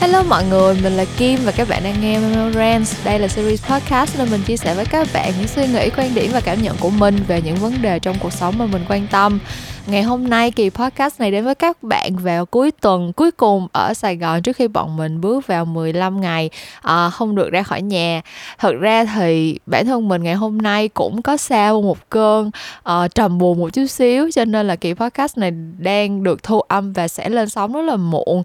Hello mọi người, mình là Kim và các bạn đang nghe Meomeo Rants. Đây là series podcast nơi mình chia sẻ với các bạn những suy nghĩ, quan điểm và cảm nhận của mình về những vấn đề trong cuộc sống mà mình quan tâm. Ngày hôm nay, kỳ podcast này đến với các bạn vào cuối tuần cuối cùng ở Sài Gòn trước khi bọn mình bước vào 15 ngày không được ra khỏi nhà. Thực ra thì bản thân mình ngày hôm nay cũng có sao một cơn trầm buồn một chút xíu, cho nên là kỳ podcast này đang được thu âm và sẽ lên sóng rất là muộn,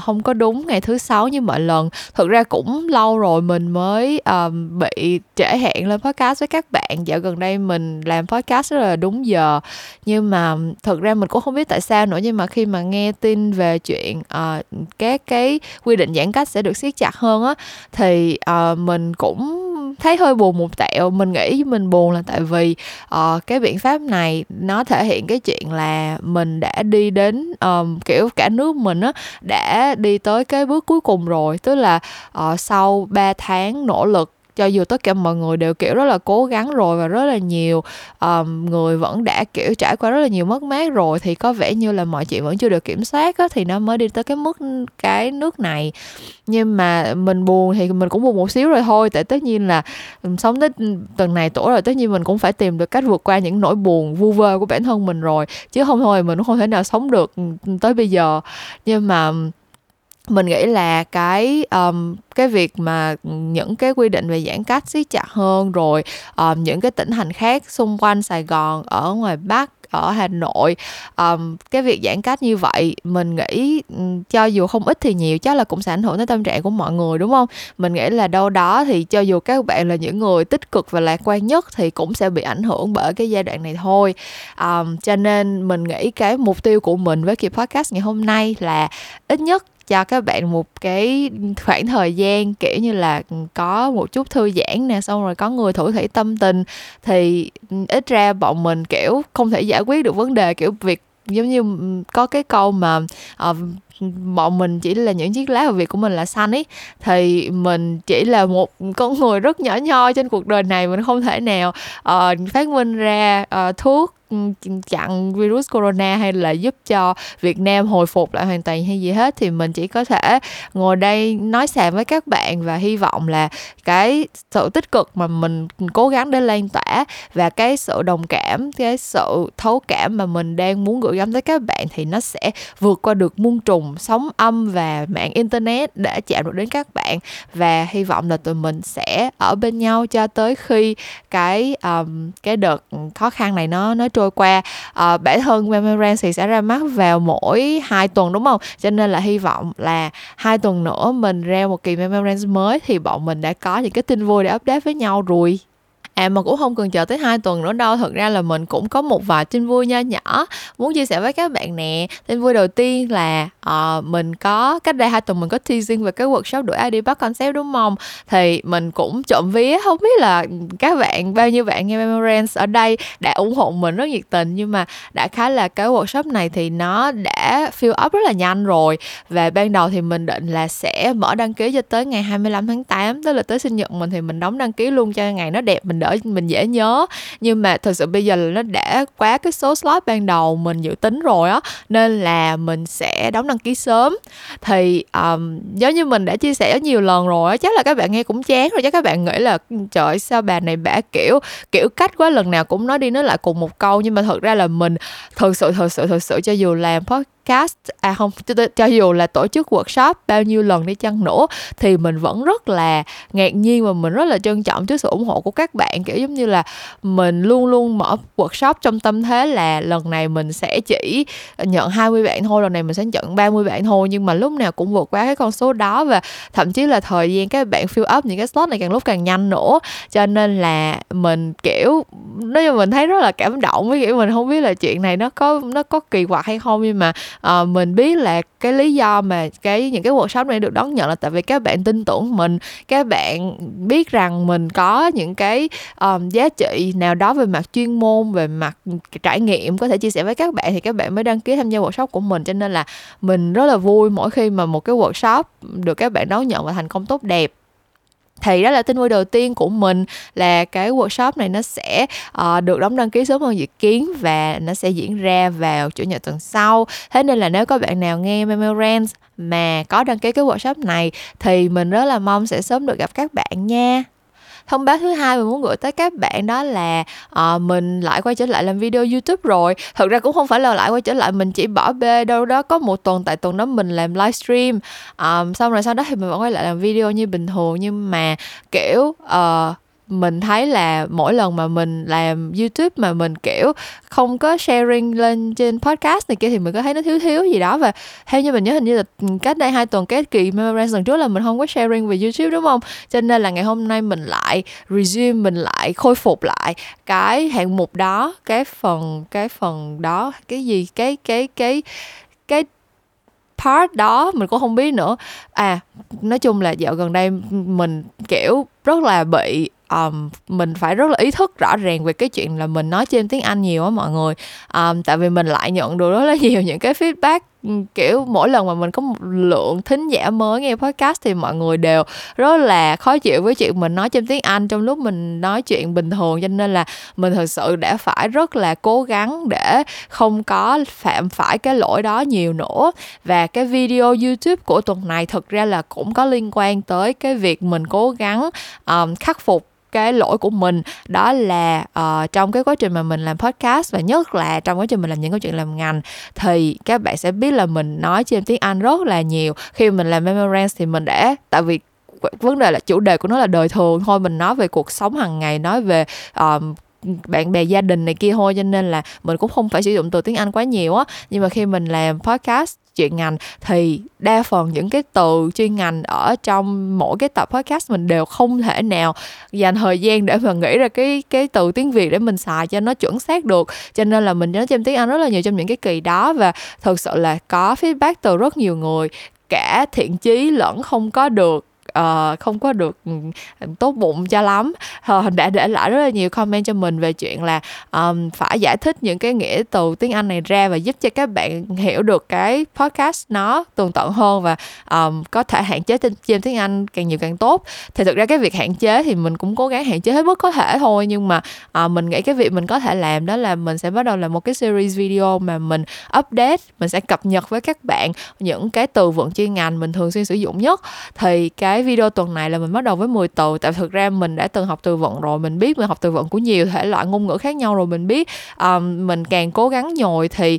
không có đúng ngày thứ Sáu như mọi lần. Thực ra cũng lâu rồi mình mới bị trễ hẹn lên podcast với các bạn. Dạo gần đây mình làm podcast rất là đúng giờ, nhưng mà thực ra mình cũng không biết tại sao nữa, nhưng mà khi mà nghe tin về chuyện các cái quy định giãn cách sẽ được siết chặt hơn á, thì mình cũng thấy hơi buồn một tẹo. Mình nghĩ mình buồn là tại vì cái biện pháp này nó thể hiện cái chuyện là mình đã đi đến kiểu cả nước mình á, đã đi tới cái bước cuối cùng rồi. Tức là sau 3 tháng nỗ lực, cho dù tất cả mọi người đều kiểu rất là cố gắng rồi và rất là nhiều người vẫn đã kiểu trải qua rất là nhiều mất mát rồi, thì có vẻ như là mọi chuyện vẫn chưa được kiểm soát á, thì nó mới đi tới cái mức cái nước này. Nhưng mà mình buồn thì mình cũng buồn một xíu rồi thôi, tại tất nhiên là sống tới tuần này tuổi rồi, tất nhiên mình cũng phải tìm được cách vượt qua những nỗi buồn vu vơ của bản thân mình rồi, chứ không thôi mình cũng không thể nào sống được tới bây giờ. Nhưng mà mình nghĩ là cái việc mà những cái quy định về giãn cách siết chặt hơn rồi, những cái tỉnh thành khác xung quanh Sài Gòn, ở ngoài Bắc, ở Hà Nội, cái việc giãn cách như vậy mình nghĩ cho dù không ít thì nhiều chắc là cũng sẽ ảnh hưởng tới tâm trạng của mọi người, đúng không? Mình nghĩ là đâu đó thì cho dù các bạn là những người tích cực và lạc quan nhất thì cũng sẽ bị ảnh hưởng bởi cái giai đoạn này thôi. Cho nên mình nghĩ cái mục tiêu của mình với kỳ podcast ngày hôm nay là ít nhất cho các bạn một cái khoảng thời gian kiểu như là có một chút thư giãn nè, xong rồi có người thủ thủy tâm tình, thì ít ra bọn mình kiểu không thể giải quyết được vấn đề kiểu việc giống như có cái câu mà bọn mình chỉ là những chiếc lá và việc của mình là xanh ấy, thì mình chỉ là một con người rất nhỏ nhoi trên cuộc đời này. Mình không thể nào phát minh ra thuốc chặn virus corona hay là giúp cho Việt Nam hồi phục lại hoàn toàn hay gì hết, thì mình chỉ có thể ngồi đây nói xàm với các bạn và hy vọng là cái sự tích cực mà mình cố gắng để lan tỏa và cái sự đồng cảm, cái sự thấu cảm mà mình đang muốn gửi gắm tới các bạn thì nó sẽ vượt qua được muôn trùng sóng âm và mạng internet để chạm được đến các bạn. Và hy vọng là tụi mình sẽ ở bên nhau cho tới khi cái đợt khó khăn này nó trôi qua. Bản thân Memoran thì sẽ ra mắt vào mỗi 2 tuần, đúng không? Cho nên là hy vọng là 2 tuần nữa mình ra một kỳ Memoran mới thì bọn mình đã có những cái tin vui để update với nhau rồi. Mà cũng không cần chờ tới 2 tuần nữa đâu. Thực ra là mình cũng có một vài tin vui nho nhỏ muốn chia sẻ với các bạn nè. Tin vui đầu tiên là mình có cách đây 2 tuần mình có teasing về cái workshop đổi ID bắt concept, đúng không? Thì mình cũng trộm vía, không biết là các bạn, bao nhiêu bạn nghe Memorance ở đây đã ủng hộ mình rất nhiệt tình, nhưng mà đại khái là cái workshop này thì nó đã fill up rất là nhanh rồi. Và ban đầu thì mình định là sẽ mở đăng ký cho tới ngày 25 tháng 8, tức là tới sinh nhật mình, thì mình đóng đăng ký luôn cho ngày nó đẹp, mình đỡ mình dễ nhớ. Nhưng mà thật sự bây giờ là nó đã quá cái số slot ban đầu mình dự tính rồi á, nên là mình sẽ đóng đăng ký sớm. Thì giống như mình đã chia sẻ nhiều lần rồi á, chắc là các bạn nghe cũng chán rồi, chắc các bạn nghĩ là trời sao bà này bả kiểu cách quá, lần nào cũng nói đi nói lại cùng một câu. Nhưng mà thật ra là mình thật sự cho dù làm podcast cho dù là tổ chức workshop bao nhiêu lần đi chăng nữa thì mình vẫn rất là ngạc nhiên và mình rất là trân trọng trước sự ủng hộ của các bạn. Kiểu giống như là mình luôn luôn mở workshop trong tâm thế là lần này mình sẽ chỉ nhận 20 bạn thôi, lần này mình sẽ nhận 30 bạn thôi, nhưng mà lúc nào cũng vượt qua cái con số đó. Và thậm chí là thời gian các bạn fill up những cái slot này càng lúc càng nhanh nữa, cho nên là mình kiểu nói chung mình thấy rất là cảm động. Với kiểu mình không biết là chuyện này nó có kỳ quặc hay không, nhưng mà mình biết là cái lý do mà những cái workshop này được đón nhận là tại vì các bạn tin tưởng mình, các bạn biết rằng mình có những cái giá trị nào đó về mặt chuyên môn, về mặt trải nghiệm có thể chia sẻ với các bạn, thì các bạn mới đăng ký tham gia workshop của mình. Cho nên là mình rất là vui mỗi khi mà một cái workshop được các bạn đón nhận và thành công tốt đẹp. Thì đó là tin vui đầu tiên của mình, là cái workshop này nó sẽ được đăng ký sớm hơn dự kiến và nó sẽ diễn ra vào chủ nhật tuần sau. Thế nên là nếu có bạn nào nghe Memorance mà có đăng ký cái workshop này thì mình rất là mong sẽ sớm được gặp các bạn nha. Thông báo thứ hai mình muốn gửi tới các bạn đó là mình lại quay trở lại làm video YouTube rồi. Thực ra cũng không phải là lại quay trở lại, mình chỉ bỏ bê đâu đó có một tuần, tại tuần đó mình làm livestream. Xong rồi sau đó thì mình vẫn quay lại làm video như bình thường, nhưng mà kiểu mình thấy là mỗi lần mà mình làm YouTube mà mình kiểu không có sharing lên trên podcast này kia thì mình có thấy nó thiếu gì đó. Và theo như mình nhớ, hình như là cách đây 2 tuần, cái kỳ Memorance lần trước là mình không có sharing về YouTube đúng không? Cho nên là ngày hôm nay mình lại resume, mình lại khôi phục lại cái hạng mục đó, cái phần đó, cái gì, cái part đó mình cũng không biết nữa. Nói chung là dạo gần đây mình kiểu rất là bị mình phải rất là ý thức rõ ràng về cái chuyện là mình nói trên tiếng Anh nhiều á mọi người. Tại vì mình lại nhận được rất là nhiều những cái feedback, kiểu mỗi lần mà mình có một lượng thính giả mới nghe podcast thì mọi người đều rất là khó chịu với chuyện mình nói trên tiếng Anh trong lúc mình nói chuyện bình thường. Cho nên là mình thực sự đã phải rất là cố gắng để không có phạm phải cái lỗi đó nhiều nữa. Và cái video YouTube của tuần này thực ra là cũng có liên quan tới cái việc mình cố gắng khắc phục cái lỗi của mình, đó là trong cái quá trình mà mình làm podcast và nhất là trong quá trình mình làm những câu chuyện làm ngành thì các bạn sẽ biết là mình nói trên tiếng Anh rất là nhiều. Khi mình làm Memorance thì mình đã, tại vì vấn đề là chủ đề của nó là đời thường thôi, mình nói về cuộc sống hàng ngày, nói về bạn bè gia đình này kia thôi, cho nên là mình cũng không phải sử dụng từ tiếng Anh quá nhiều á. Nhưng mà khi mình làm podcast chuyện ngành thì đa phần những cái từ chuyên ngành ở trong mỗi cái tập podcast mình đều không thể nào dành thời gian để mà nghĩ ra cái từ tiếng Việt để mình xài cho nó chuẩn xác được. Cho nên là mình nói trên tiếng Anh rất là nhiều trong những cái kỳ đó, và thực sự là có feedback từ rất nhiều người, cả thiện chí lẫn không có được tốt bụng cho lắm, đã để lại rất là nhiều comment cho mình về chuyện là phải giải thích những cái nghĩa từ tiếng Anh này ra và giúp cho các bạn hiểu được cái podcast nó tường tận hơn và có thể hạn chế trên tiếng Anh càng nhiều càng tốt. Thì thực ra cái việc hạn chế thì mình cũng cố gắng hạn chế hết mức có thể thôi, nhưng mà mình nghĩ cái việc mình có thể làm đó là mình sẽ bắt đầu làm một cái series video mà mình update, mình sẽ cập nhật với các bạn những cái từ vựng chuyên ngành mình thường xuyên sử dụng nhất. Thì cái video tuần này là mình bắt đầu với 10 từ, tại thực ra mình đã từng học từ vựng rồi, mình biết mình học từ vựng của nhiều thể loại ngôn ngữ khác nhau rồi, mình biết mình càng cố gắng nhồi thì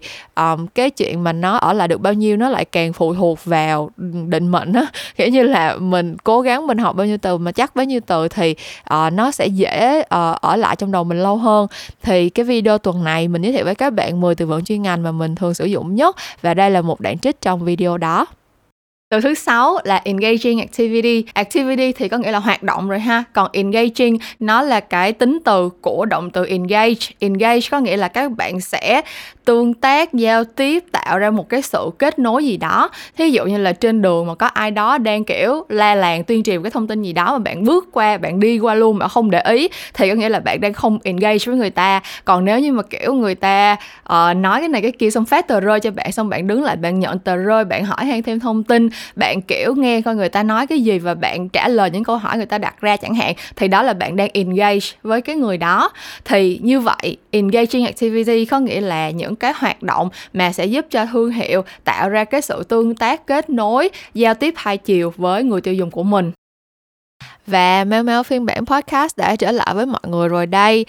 cái chuyện mà nó ở lại được bao nhiêu nó lại càng phụ thuộc vào định mệnh á, kiểu như là mình cố gắng mình học bao nhiêu từ mà chắc bấy nhiêu từ thì nó sẽ dễ ở lại trong đầu mình lâu hơn. Thì cái video tuần này mình giới thiệu với các bạn 10 từ vựng chuyên ngành mà mình thường sử dụng nhất, và đây là một đoạn trích trong video đó. Từ thứ 6 là engaging activity. Activity thì có nghĩa là hoạt động rồi ha. Còn engaging nó là cái tính từ của động từ engage. Engage có nghĩa là các bạn sẽ tương tác, giao tiếp, tạo ra một cái sự kết nối gì đó. Thí dụ như là trên đường mà có ai đó đang kiểu la làng tuyên truyền cái thông tin gì đó mà bạn bước qua, bạn đi qua luôn mà không để ý thì có nghĩa là bạn đang không engage với người ta. Còn nếu như mà kiểu người ta nói cái này cái kia xong phát tờ rơi cho bạn, xong bạn đứng lại, bạn nhận tờ rơi, bạn hỏi han thêm thông tin, bạn kiểu nghe coi người ta nói cái gì và bạn trả lời những câu hỏi người ta đặt ra chẳng hạn, thì đó là bạn đang engage với cái người đó. Thì như vậy engaging activity có nghĩa là những cái hoạt động mà sẽ giúp cho thương hiệu tạo ra cái sự tương tác, kết nối, giao tiếp hai chiều với người tiêu dùng của mình. Và Meomeo phiên bản podcast đã trở lại với mọi người rồi đây.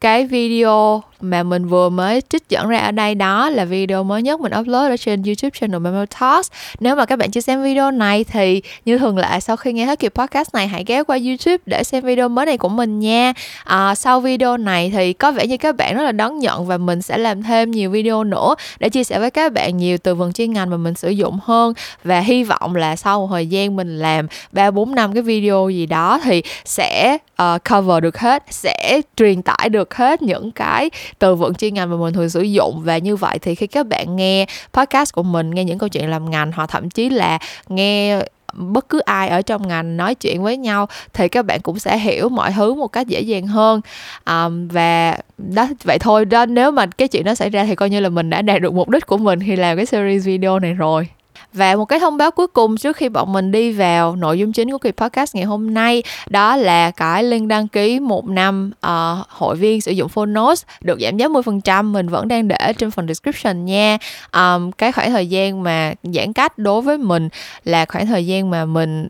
Cái video mà mình vừa mới trích dẫn ra ở đây đó là video mới nhất mình upload ở trên YouTube channel Meomeo Talks. Nếu mà các bạn chưa xem video này thì như thường lệ, sau khi nghe hết kỳ podcast này hãy ghé qua YouTube để xem video mới này của mình nha. Sau video này thì có vẻ như các bạn rất là đón nhận và mình sẽ làm thêm nhiều video nữa để chia sẻ với các bạn nhiều từ vựng chuyên ngành mà mình sử dụng hơn, và hy vọng là sau một thời gian mình làm 3-4-5 cái video gì đó thì sẽ cover được hết, sẽ truyền tải được hết những cái từ vựng chuyên ngành mà mình thường sử dụng. Và như vậy thì khi các bạn nghe podcast của mình, nghe những câu chuyện làm ngành hoặc thậm chí là nghe bất cứ ai ở trong ngành nói chuyện với nhau thì các bạn cũng sẽ hiểu mọi thứ một cách dễ dàng hơn. Và đó, vậy thôi đó, nếu mà cái chuyện đó xảy ra thì coi như là mình đã đạt được mục đích của mình khi làm cái series video này rồi. Và một cái thông báo cuối cùng trước khi bọn mình đi vào nội dung chính của kỳ podcast ngày hôm nay, đó là cái link đăng ký 1 năm hội viên sử dụng Fonos được giảm giá 10%, mình vẫn đang để trên phần description nha. Cái khoảng thời gian mà giãn cách đối với mình là khoảng thời gian mà mình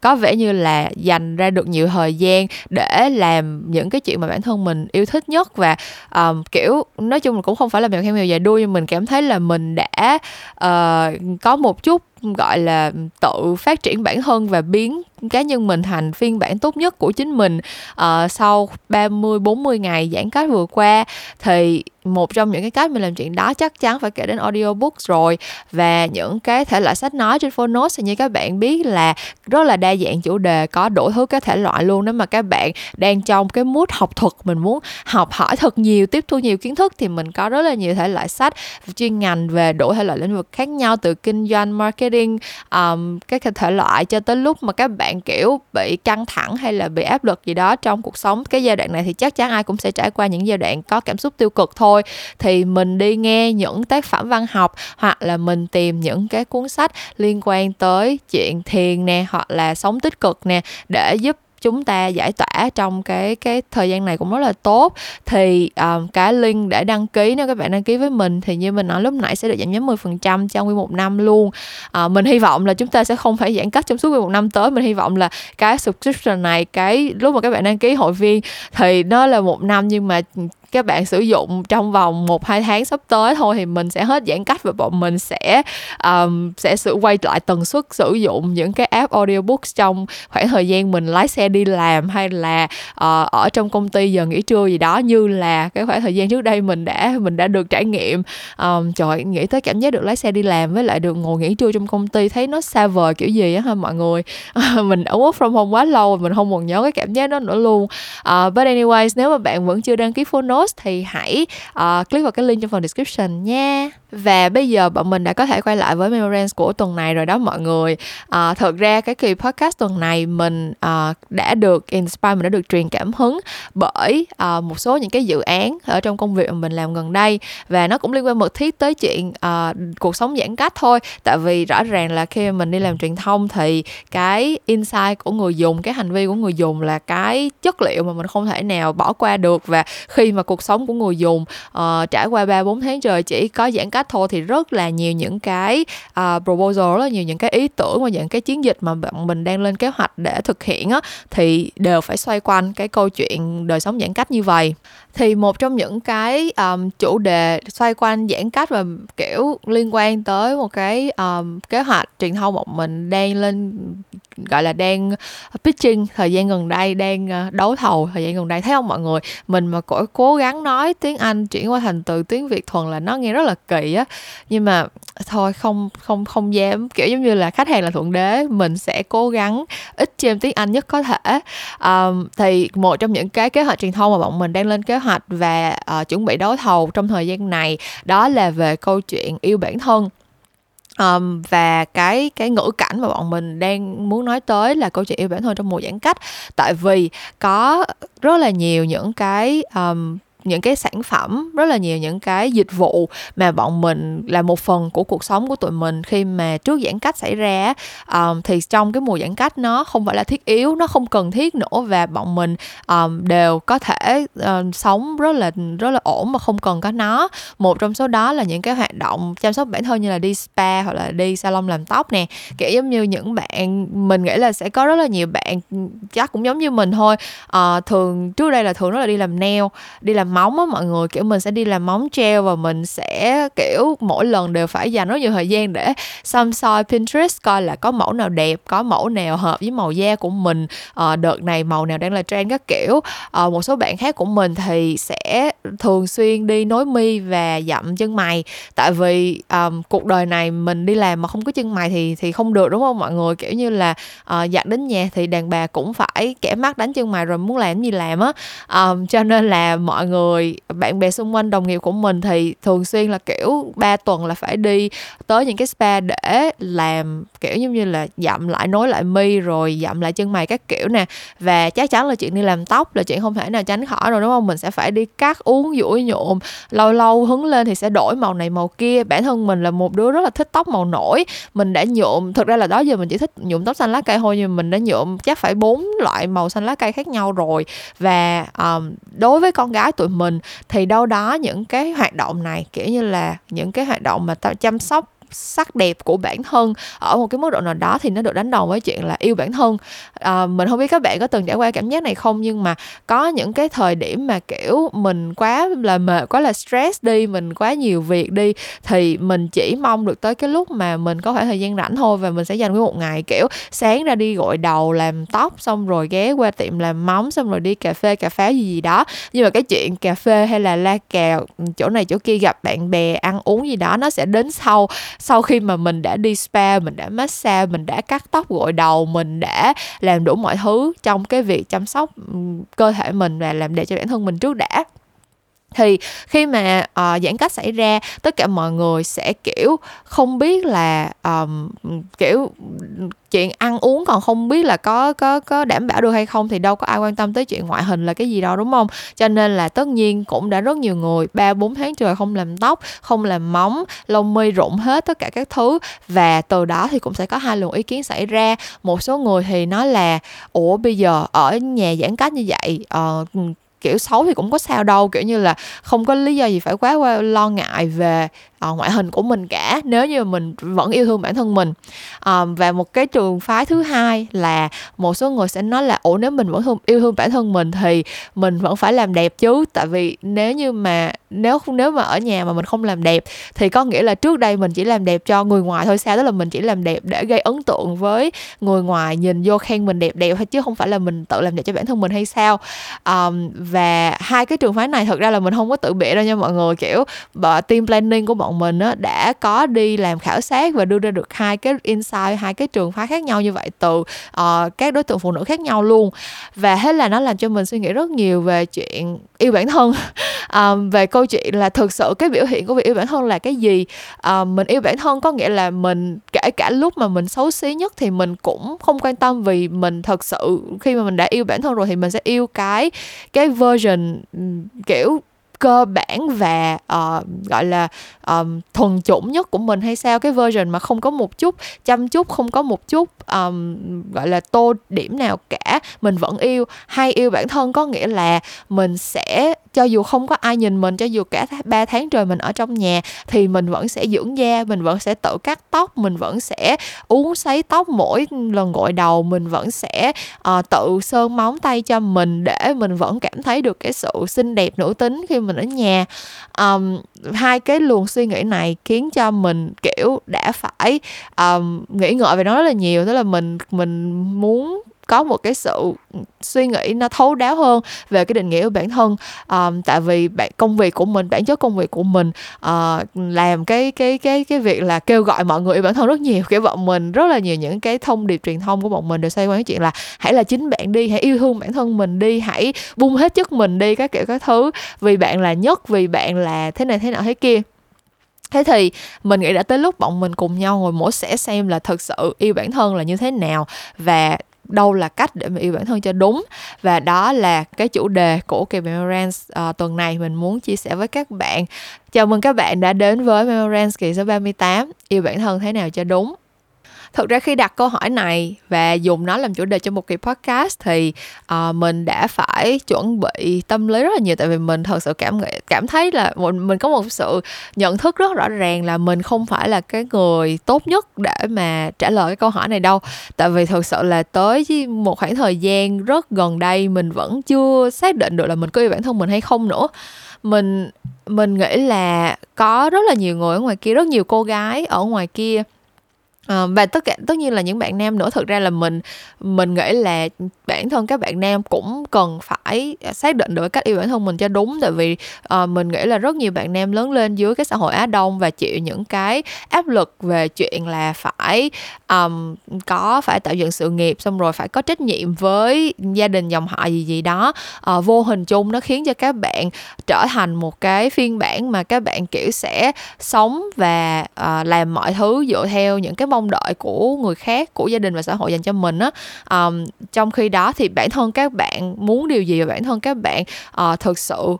có vẻ như là dành ra được nhiều thời gian để làm những cái chuyện mà bản thân mình yêu thích nhất. Và kiểu nói chung là cũng không phải là mèo khen mèo dài đuôi, nhưng mình cảm thấy là mình đã có một chút gọi là tự phát triển bản thân và biến cá nhân mình thành phiên bản tốt nhất của chính mình sau 30-40 ngày giãn cách vừa qua. Thì một trong những cái cách mình làm chuyện đó chắc chắn phải kể đến audiobook rồi, và những cái thể loại sách nói trên Fonos thì như các bạn biết là rất là đa dạng chủ đề, có đủ thứ các thể loại luôn. Nếu mà các bạn đang trong cái mood học thuật, mình muốn học hỏi thật nhiều, tiếp thu nhiều kiến thức, thì mình có rất là nhiều thể loại sách chuyên ngành về đủ thể loại lĩnh vực khác nhau, từ kinh doanh, marketing, các thể loại, cho tới lúc mà các bạn kiểu bị căng thẳng hay là bị áp lực gì đó trong cuộc sống. Cái giai đoạn này thì chắc chắn ai cũng sẽ trải qua những giai đoạn có cảm xúc tiêu cực thôi, thì mình đi nghe những tác phẩm văn học, hoặc là mình tìm những cái cuốn sách liên quan tới chuyện thiền nè, hoặc là sống tích cực nè, để giúp chúng ta giải tỏa trong cái thời gian này cũng rất là tốt. Thì cái link để đăng ký, nếu các bạn đăng ký với mình thì như mình nói lúc nãy sẽ được giảm giá 10% trong nguyên 1 năm luôn. Mình hy vọng là chúng ta sẽ không phải giãn cách trong suốt nguyên 1 năm tới. Mình hy vọng là cái subscription này, cái lúc mà các bạn đăng ký hội viên thì nó là 1 năm, nhưng mà các bạn sử dụng trong vòng 1-2 tháng sắp tới thôi thì mình sẽ hết giãn cách, và bọn mình sẽ quay lại tần suất sử dụng những cái app audiobooks trong khoảng thời gian mình lái xe đi làm, hay là ở trong công ty giờ nghỉ trưa gì đó, như là cái khoảng thời gian trước đây mình đã được trải nghiệm. Trời, nghĩ tới cảm giác được lái xe đi làm với lại được ngồi nghỉ trưa trong công ty thấy nó xa vời kiểu gì á ha mọi người. Mình ở work from home quá lâu rồi, mình không còn nhớ cái cảm giác đó nữa luôn. But anyways, nếu mà bạn vẫn chưa đăng ký Fonos thì hãy click vào cái link trong phần description nha. Và bây giờ bọn mình đã có thể quay lại với Memories của tuần này rồi đó mọi người. Thực ra cái kỳ podcast tuần này mình đã được inspire, mình đã được truyền cảm hứng bởi một số những cái dự án ở trong công việc mà mình làm gần đây, và nó cũng liên quan mật thiết tới chuyện cuộc sống giãn cách thôi. Tại vì rõ ràng là khi mình đi làm truyền thông thì cái insight của người dùng, cái hành vi của người dùng là cái chất liệu mà mình không thể nào bỏ qua được. Và khi mà cuộc sống của người dùng trải qua 3-4 tháng trời chỉ có giãn cách thôi, thì rất là nhiều những cái proposal, rất là nhiều những cái ý tưởng và những cái chiến dịch mà bọn mình đang lên kế hoạch để thực hiện á, thì đều phải xoay quanh cái câu chuyện đời sống giãn cách như vậy. Thì một trong những cái chủ đề xoay quanh giãn cách và kiểu liên quan tới một cái kế hoạch truyền thông bọn mình đang lên, gọi là đang pitching thời gian gần đây, đang đấu thầu thời gian gần đây. Thấy không mọi người, mình mà cố gắng nói tiếng Anh chuyển qua thành từ tiếng Việt thuần là nó nghe rất là kỳ á, nhưng mà thôi không dám, kiểu giống như là khách hàng là thượng đế, mình sẽ cố gắng ít chêm tiếng Anh nhất có thể. Thì một trong những cái kế hoạch truyền thông mà bọn mình đang lên kế hoạch và chuẩn bị đấu thầu trong thời gian này, đó là về câu chuyện yêu bản thân. Và cái ngữ cảnh mà bọn mình đang muốn nói tới là câu chuyện yêu bản thân trong mùa giãn cách. Tại vì có rất là nhiều những cái sản phẩm, rất là nhiều những cái dịch vụ mà bọn mình là một phần của cuộc sống của tụi mình khi mà trước giãn cách xảy ra, thì trong cái mùa giãn cách nó không phải là thiết yếu, nó không cần thiết nữa, và bọn mình đều có thể sống rất là ổn mà không cần có nó. Một trong số đó là những cái hoạt động chăm sóc bản thân như là đi spa hoặc là đi salon làm tóc nè. Kiểu giống như những bạn, mình nghĩ là sẽ có rất là nhiều bạn chắc cũng giống như mình thôi, thường trước đây là thường rất là đi làm nail, đi làm móng á mọi người, kiểu mình sẽ đi làm móng gel và mình sẽ kiểu mỗi lần đều phải dành rất nhiều thời gian để xăm soi Pinterest coi là có mẫu nào đẹp, có mẫu nào hợp với màu da của mình, đợt này màu nào đang là trend các kiểu. Một số bạn khác của mình thì sẽ thường xuyên đi nối mi và dặm chân mày, tại vì cuộc đời này mình đi làm mà không có chân mày thì không được, đúng không mọi người? Kiểu như là giặt đến nhà thì đàn bà cũng phải kẻ mắt đánh chân mày rồi, muốn làm gì làm á. Cho nên là mọi người người, bạn bè xung quanh, đồng nghiệp của mình thì thường xuyên là kiểu 3 tuần là phải đi tới những cái spa để làm kiểu giống như là dặm lại nối lại mi rồi dặm lại chân mày các kiểu nè. Và chắc chắn là chuyện đi làm tóc là chuyện không thể nào tránh khỏi rồi, đúng không? Mình sẽ phải đi cắt, uống, duỗi nhuộm, lâu lâu hứng lên thì sẽ đổi màu này màu kia. Bản thân mình là một đứa rất là thích tóc màu nổi, mình đã nhuộm, thực ra là đó giờ mình chỉ thích nhuộm tóc xanh lá cây thôi, nhưng mình đã nhuộm chắc phải 4 loại màu xanh lá cây khác nhau rồi. Và đối với con gái tụi mình thì đâu đó những cái hoạt động này kiểu như là những cái hoạt động mà chăm sóc sắc đẹp của bản thân ở một cái mức độ nào đó thì nó được đánh đồng với chuyện là yêu bản thân. Mình không biết các bạn có từng trải qua cảm giác này không, nhưng mà có những cái thời điểm mà kiểu mình quá là mệt, quá là stress đi, mình quá nhiều việc đi, thì mình chỉ mong được tới cái lúc mà mình có khoảng thời gian rảnh thôi, và mình sẽ dành một ngày kiểu sáng ra đi gội đầu, làm tóc, xong rồi ghé qua tiệm làm móng, xong rồi đi cà phê, cà pháo gì đó. Nhưng mà cái chuyện cà phê hay là la cà chỗ này chỗ kia, gặp bạn bè, ăn uống gì đó, nó sẽ đến sau khi mà mình đã đi spa, mình đã massage, mình đã cắt tóc, gội đầu, mình đã làm đủ mọi thứ trong cái việc chăm sóc cơ thể mình và làm đẹp cho bản thân mình trước đã. Thì khi mà giãn cách xảy ra, tất cả mọi người sẽ kiểu không biết là kiểu chuyện ăn uống còn không biết là có đảm bảo được hay không, thì đâu có ai quan tâm tới chuyện ngoại hình là cái gì đâu, đúng không? Cho nên là tất nhiên cũng đã rất nhiều người 3-4 tháng trời không làm tóc, không làm móng, lông mi rụng hết tất cả các thứ. Và từ đó thì cũng sẽ có hai luồng ý kiến xảy ra. Một số người thì nói là ủa bây giờ ở nhà giãn cách như vậy, kiểu xấu thì cũng có sao đâu, kiểu như là không có lý do gì phải quá lo ngại về ngoại hình của mình cả, nếu như mình vẫn yêu thương bản thân mình. Và một cái trường phái thứ hai là một số người sẽ nói là ủa nếu mình vẫn yêu thương bản thân mình thì mình vẫn phải làm đẹp chứ, tại vì nếu mà ở nhà mà mình không làm đẹp thì có nghĩa là trước đây mình chỉ làm đẹp cho người ngoài thôi sao, tức là mình chỉ làm đẹp để gây ấn tượng với người ngoài, nhìn vô khen mình đẹp thôi chứ không phải là mình tự làm đẹp cho bản thân mình hay sao. Và hai cái trường phái này thật ra là mình không có tự bịa đâu nha mọi người, kiểu team planning của bọn mình đã có đi làm khảo sát và đưa ra được hai cái insight, hai cái trường phái khác nhau như vậy từ các đối tượng phụ nữ khác nhau luôn. Và thế là nó làm cho mình suy nghĩ rất nhiều về chuyện yêu bản thân, về câu chuyện là thực sự cái biểu hiện của việc yêu bản thân là cái gì. Mình yêu bản thân có nghĩa là mình kể cả lúc mà mình xấu xí nhất thì mình cũng không quan tâm, vì mình thật sự khi mà mình đã yêu bản thân rồi thì mình sẽ yêu cái version kiểu cơ bản và gọi là thuần chủng nhất của mình hay sao, cái version mà không có một chút chăm chút, không có một chút gọi là tô điểm nào cả, mình vẫn yêu. Hay yêu bản thân có nghĩa là mình sẽ, cho dù không có ai nhìn mình, cho dù cả 3 tháng trời mình ở trong nhà thì mình vẫn sẽ dưỡng da, mình vẫn sẽ tự cắt tóc, mình vẫn sẽ uống sấy tóc mỗi lần gội đầu, mình vẫn sẽ tự sơn móng tay cho mình để mình vẫn cảm thấy được cái sự xinh đẹp nữ tính khi mình ở nhà. Hai cái luồng suy nghĩ này khiến cho mình kiểu đã phải nghĩ ngợi về nó rất là nhiều, tức là mình muốn có một cái sự suy nghĩ nó thấu đáo hơn về cái định nghĩa của bản thân. Tại vì công việc của mình, bản chất công việc của mình làm cái việc là kêu gọi mọi người yêu bản thân rất nhiều. Kiểu bọn mình rất là nhiều những cái thông điệp truyền thông của bọn mình đều xoay quanh cái chuyện là hãy là chính bạn đi, hãy yêu thương bản thân mình đi, hãy bung hết chất mình đi, các kiểu các thứ, vì bạn là nhất, vì bạn là thế này thế nọ thế kia. Thế thì mình nghĩ đã tới lúc bọn mình cùng nhau ngồi mổ xẻ xem là thực sự yêu bản thân là như thế nào và đâu là cách để mà yêu bản thân cho đúng. Và đó là cái chủ đề của kỳ Memorands tuần này mình muốn chia sẻ với các bạn. Chào mừng các bạn đã đến với Memorands kỳ số 38, yêu bản thân thế nào cho đúng. Thực ra khi đặt câu hỏi này và dùng nó làm chủ đề cho một kỳ podcast thì mình đã phải chuẩn bị tâm lý rất là nhiều, tại vì mình thật sự cảm thấy là mình có một sự nhận thức rất rõ ràng là mình không phải là cái người tốt nhất để mà trả lời cái câu hỏi này đâu. Tại vì thực sự là tới một khoảng thời gian rất gần đây mình vẫn chưa xác định được là mình có yêu bản thân mình hay không nữa. Mình nghĩ là có rất là nhiều người ở ngoài kia, rất nhiều cô gái ở ngoài kia Và tất nhiên là những bạn nam nữa, thực ra là mình nghĩ là bản thân các bạn nam cũng cần phải xác định được cách yêu bản thân mình cho đúng. Tại vì mình nghĩ là rất nhiều bạn nam lớn lên dưới cái xã hội Á Đông và chịu những cái áp lực về chuyện là phải tạo dựng sự nghiệp, xong rồi phải có trách nhiệm với gia đình dòng họ gì đó. Vô hình chung nó khiến cho các bạn trở thành một cái phiên bản mà các bạn kiểu sẽ sống và làm mọi thứ dựa theo những cái mong đợi của người khác, của gia đình và xã hội dành cho mình á. Trong khi đó thì bản thân các bạn muốn điều gì và bản thân các bạn thực sự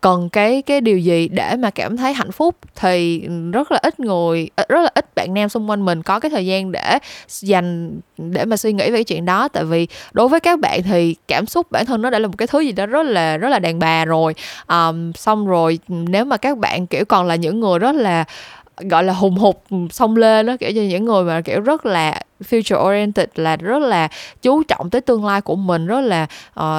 cần cái điều gì để mà cảm thấy hạnh phúc, thì rất là ít bạn nam xung quanh mình có cái thời gian để dành để mà suy nghĩ về cái chuyện đó. Tại vì đối với các bạn thì cảm xúc bản thân nó đã là một cái thứ gì đó rất là đàn bà rồi. Xong rồi nếu mà các bạn kiểu còn là những người rất là gọi là hùng hục xông lên đó, kiểu như những người mà kiểu rất là future oriented, là rất là chú trọng tới tương lai của mình, rất là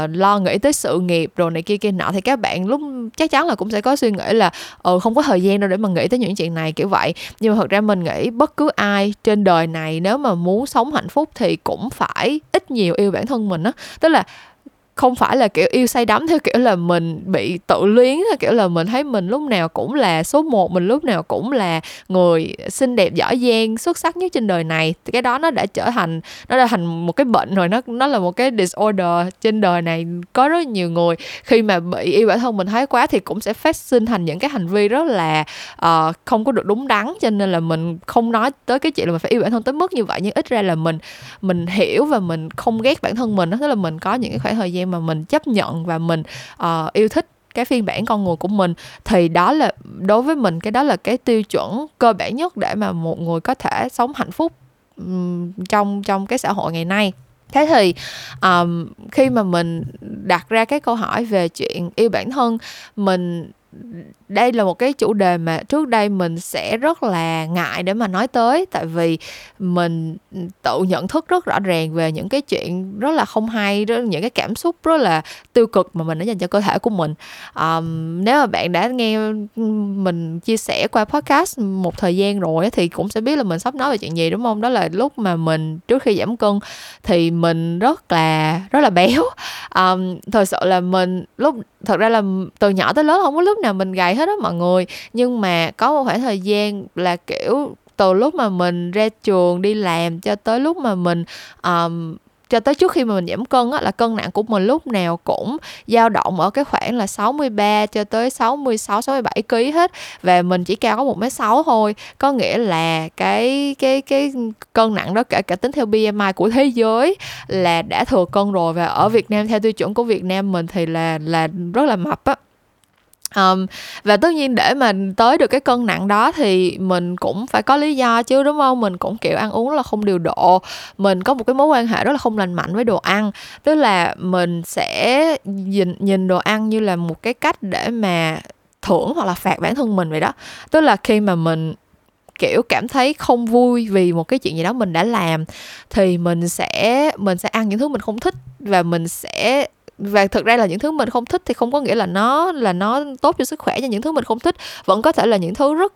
lo nghĩ tới sự nghiệp rồi này kia nọ, thì các bạn lúc chắc chắn là cũng sẽ có suy nghĩ là không có thời gian đâu để mà nghĩ tới những chuyện này kiểu vậy. Nhưng mà thật ra mình nghĩ bất cứ ai trên đời này nếu mà muốn sống hạnh phúc thì cũng phải ít nhiều yêu bản thân mình á. Tức là không phải là kiểu yêu say đắm theo kiểu là mình bị tự luyến, kiểu là mình thấy mình lúc nào cũng là số 1, mình lúc nào cũng là người xinh đẹp, giỏi giang, xuất sắc nhất trên đời này. Thì cái đó nó đã thành một cái bệnh rồi, nó là một cái disorder trên đời này. Có rất nhiều người khi mà bị yêu bản thân mình thái quá thì cũng sẽ phát sinh thành những cái hành vi rất là không có được đúng đắn. Cho nên là mình không nói tới cái chuyện là mình phải yêu bản thân tới mức như vậy, nhưng ít ra là mình hiểu và mình không ghét bản thân mình. Tức là mình có những cái khoảng thời gian mà mình chấp nhận và mình yêu thích cái phiên bản con người của mình, thì đó là đối với mình cái đó là cái tiêu chuẩn cơ bản nhất để mà một người có thể sống hạnh phúc trong cái xã hội ngày nay. Thế thì khi mà mình đặt ra cái câu hỏi về chuyện yêu bản thân mình, đây là một cái chủ đề mà trước đây mình sẽ rất là ngại để mà nói tới, tại vì mình tự nhận thức rất rõ ràng về những cái chuyện rất là không hay, những cái cảm xúc rất là tiêu cực mà mình đã dành cho cơ thể của mình. Nếu mà bạn đã nghe mình chia sẻ qua podcast một thời gian rồi thì cũng sẽ biết là mình sắp nói về chuyện gì, đúng không? Đó là lúc mà mình trước khi giảm cân thì mình rất là béo. Thật sự là mình thật ra là từ nhỏ tới lớn không có lúc nào mình gầy hết á mọi người, nhưng mà có một khoảng thời gian là kiểu từ lúc mà mình ra trường đi làm cho tới lúc mà cho tới trước khi mà mình giảm cân á, là cân nặng của mình lúc nào cũng dao động ở cái khoảng là 63 cho tới 66, 67 kg hết, và mình chỉ cao có 1m6 thôi. Có nghĩa là cái cân nặng đó cả tính theo BMI của thế giới là đã thừa cân rồi, và ở Việt Nam theo tiêu chuẩn của Việt Nam mình thì là rất là mập á. Và tất nhiên để mà tới được cái cân nặng đó thì mình cũng phải có lý do chứ, đúng không? Mình cũng kiểu ăn uống rất là không điều độ, mình có một cái mối quan hệ rất là không lành mạnh với đồ ăn. Tức là mình sẽ nhìn đồ ăn như là một cái cách để mà thưởng hoặc là phạt bản thân mình vậy đó. Tức là khi mà mình kiểu cảm thấy không vui vì một cái chuyện gì đó mình đã làm thì mình sẽ ăn những thứ mình không thích, và thực ra là những thứ mình không thích thì không có nghĩa là nó tốt cho sức khỏe nha. Những thứ mình không thích vẫn có thể là những thứ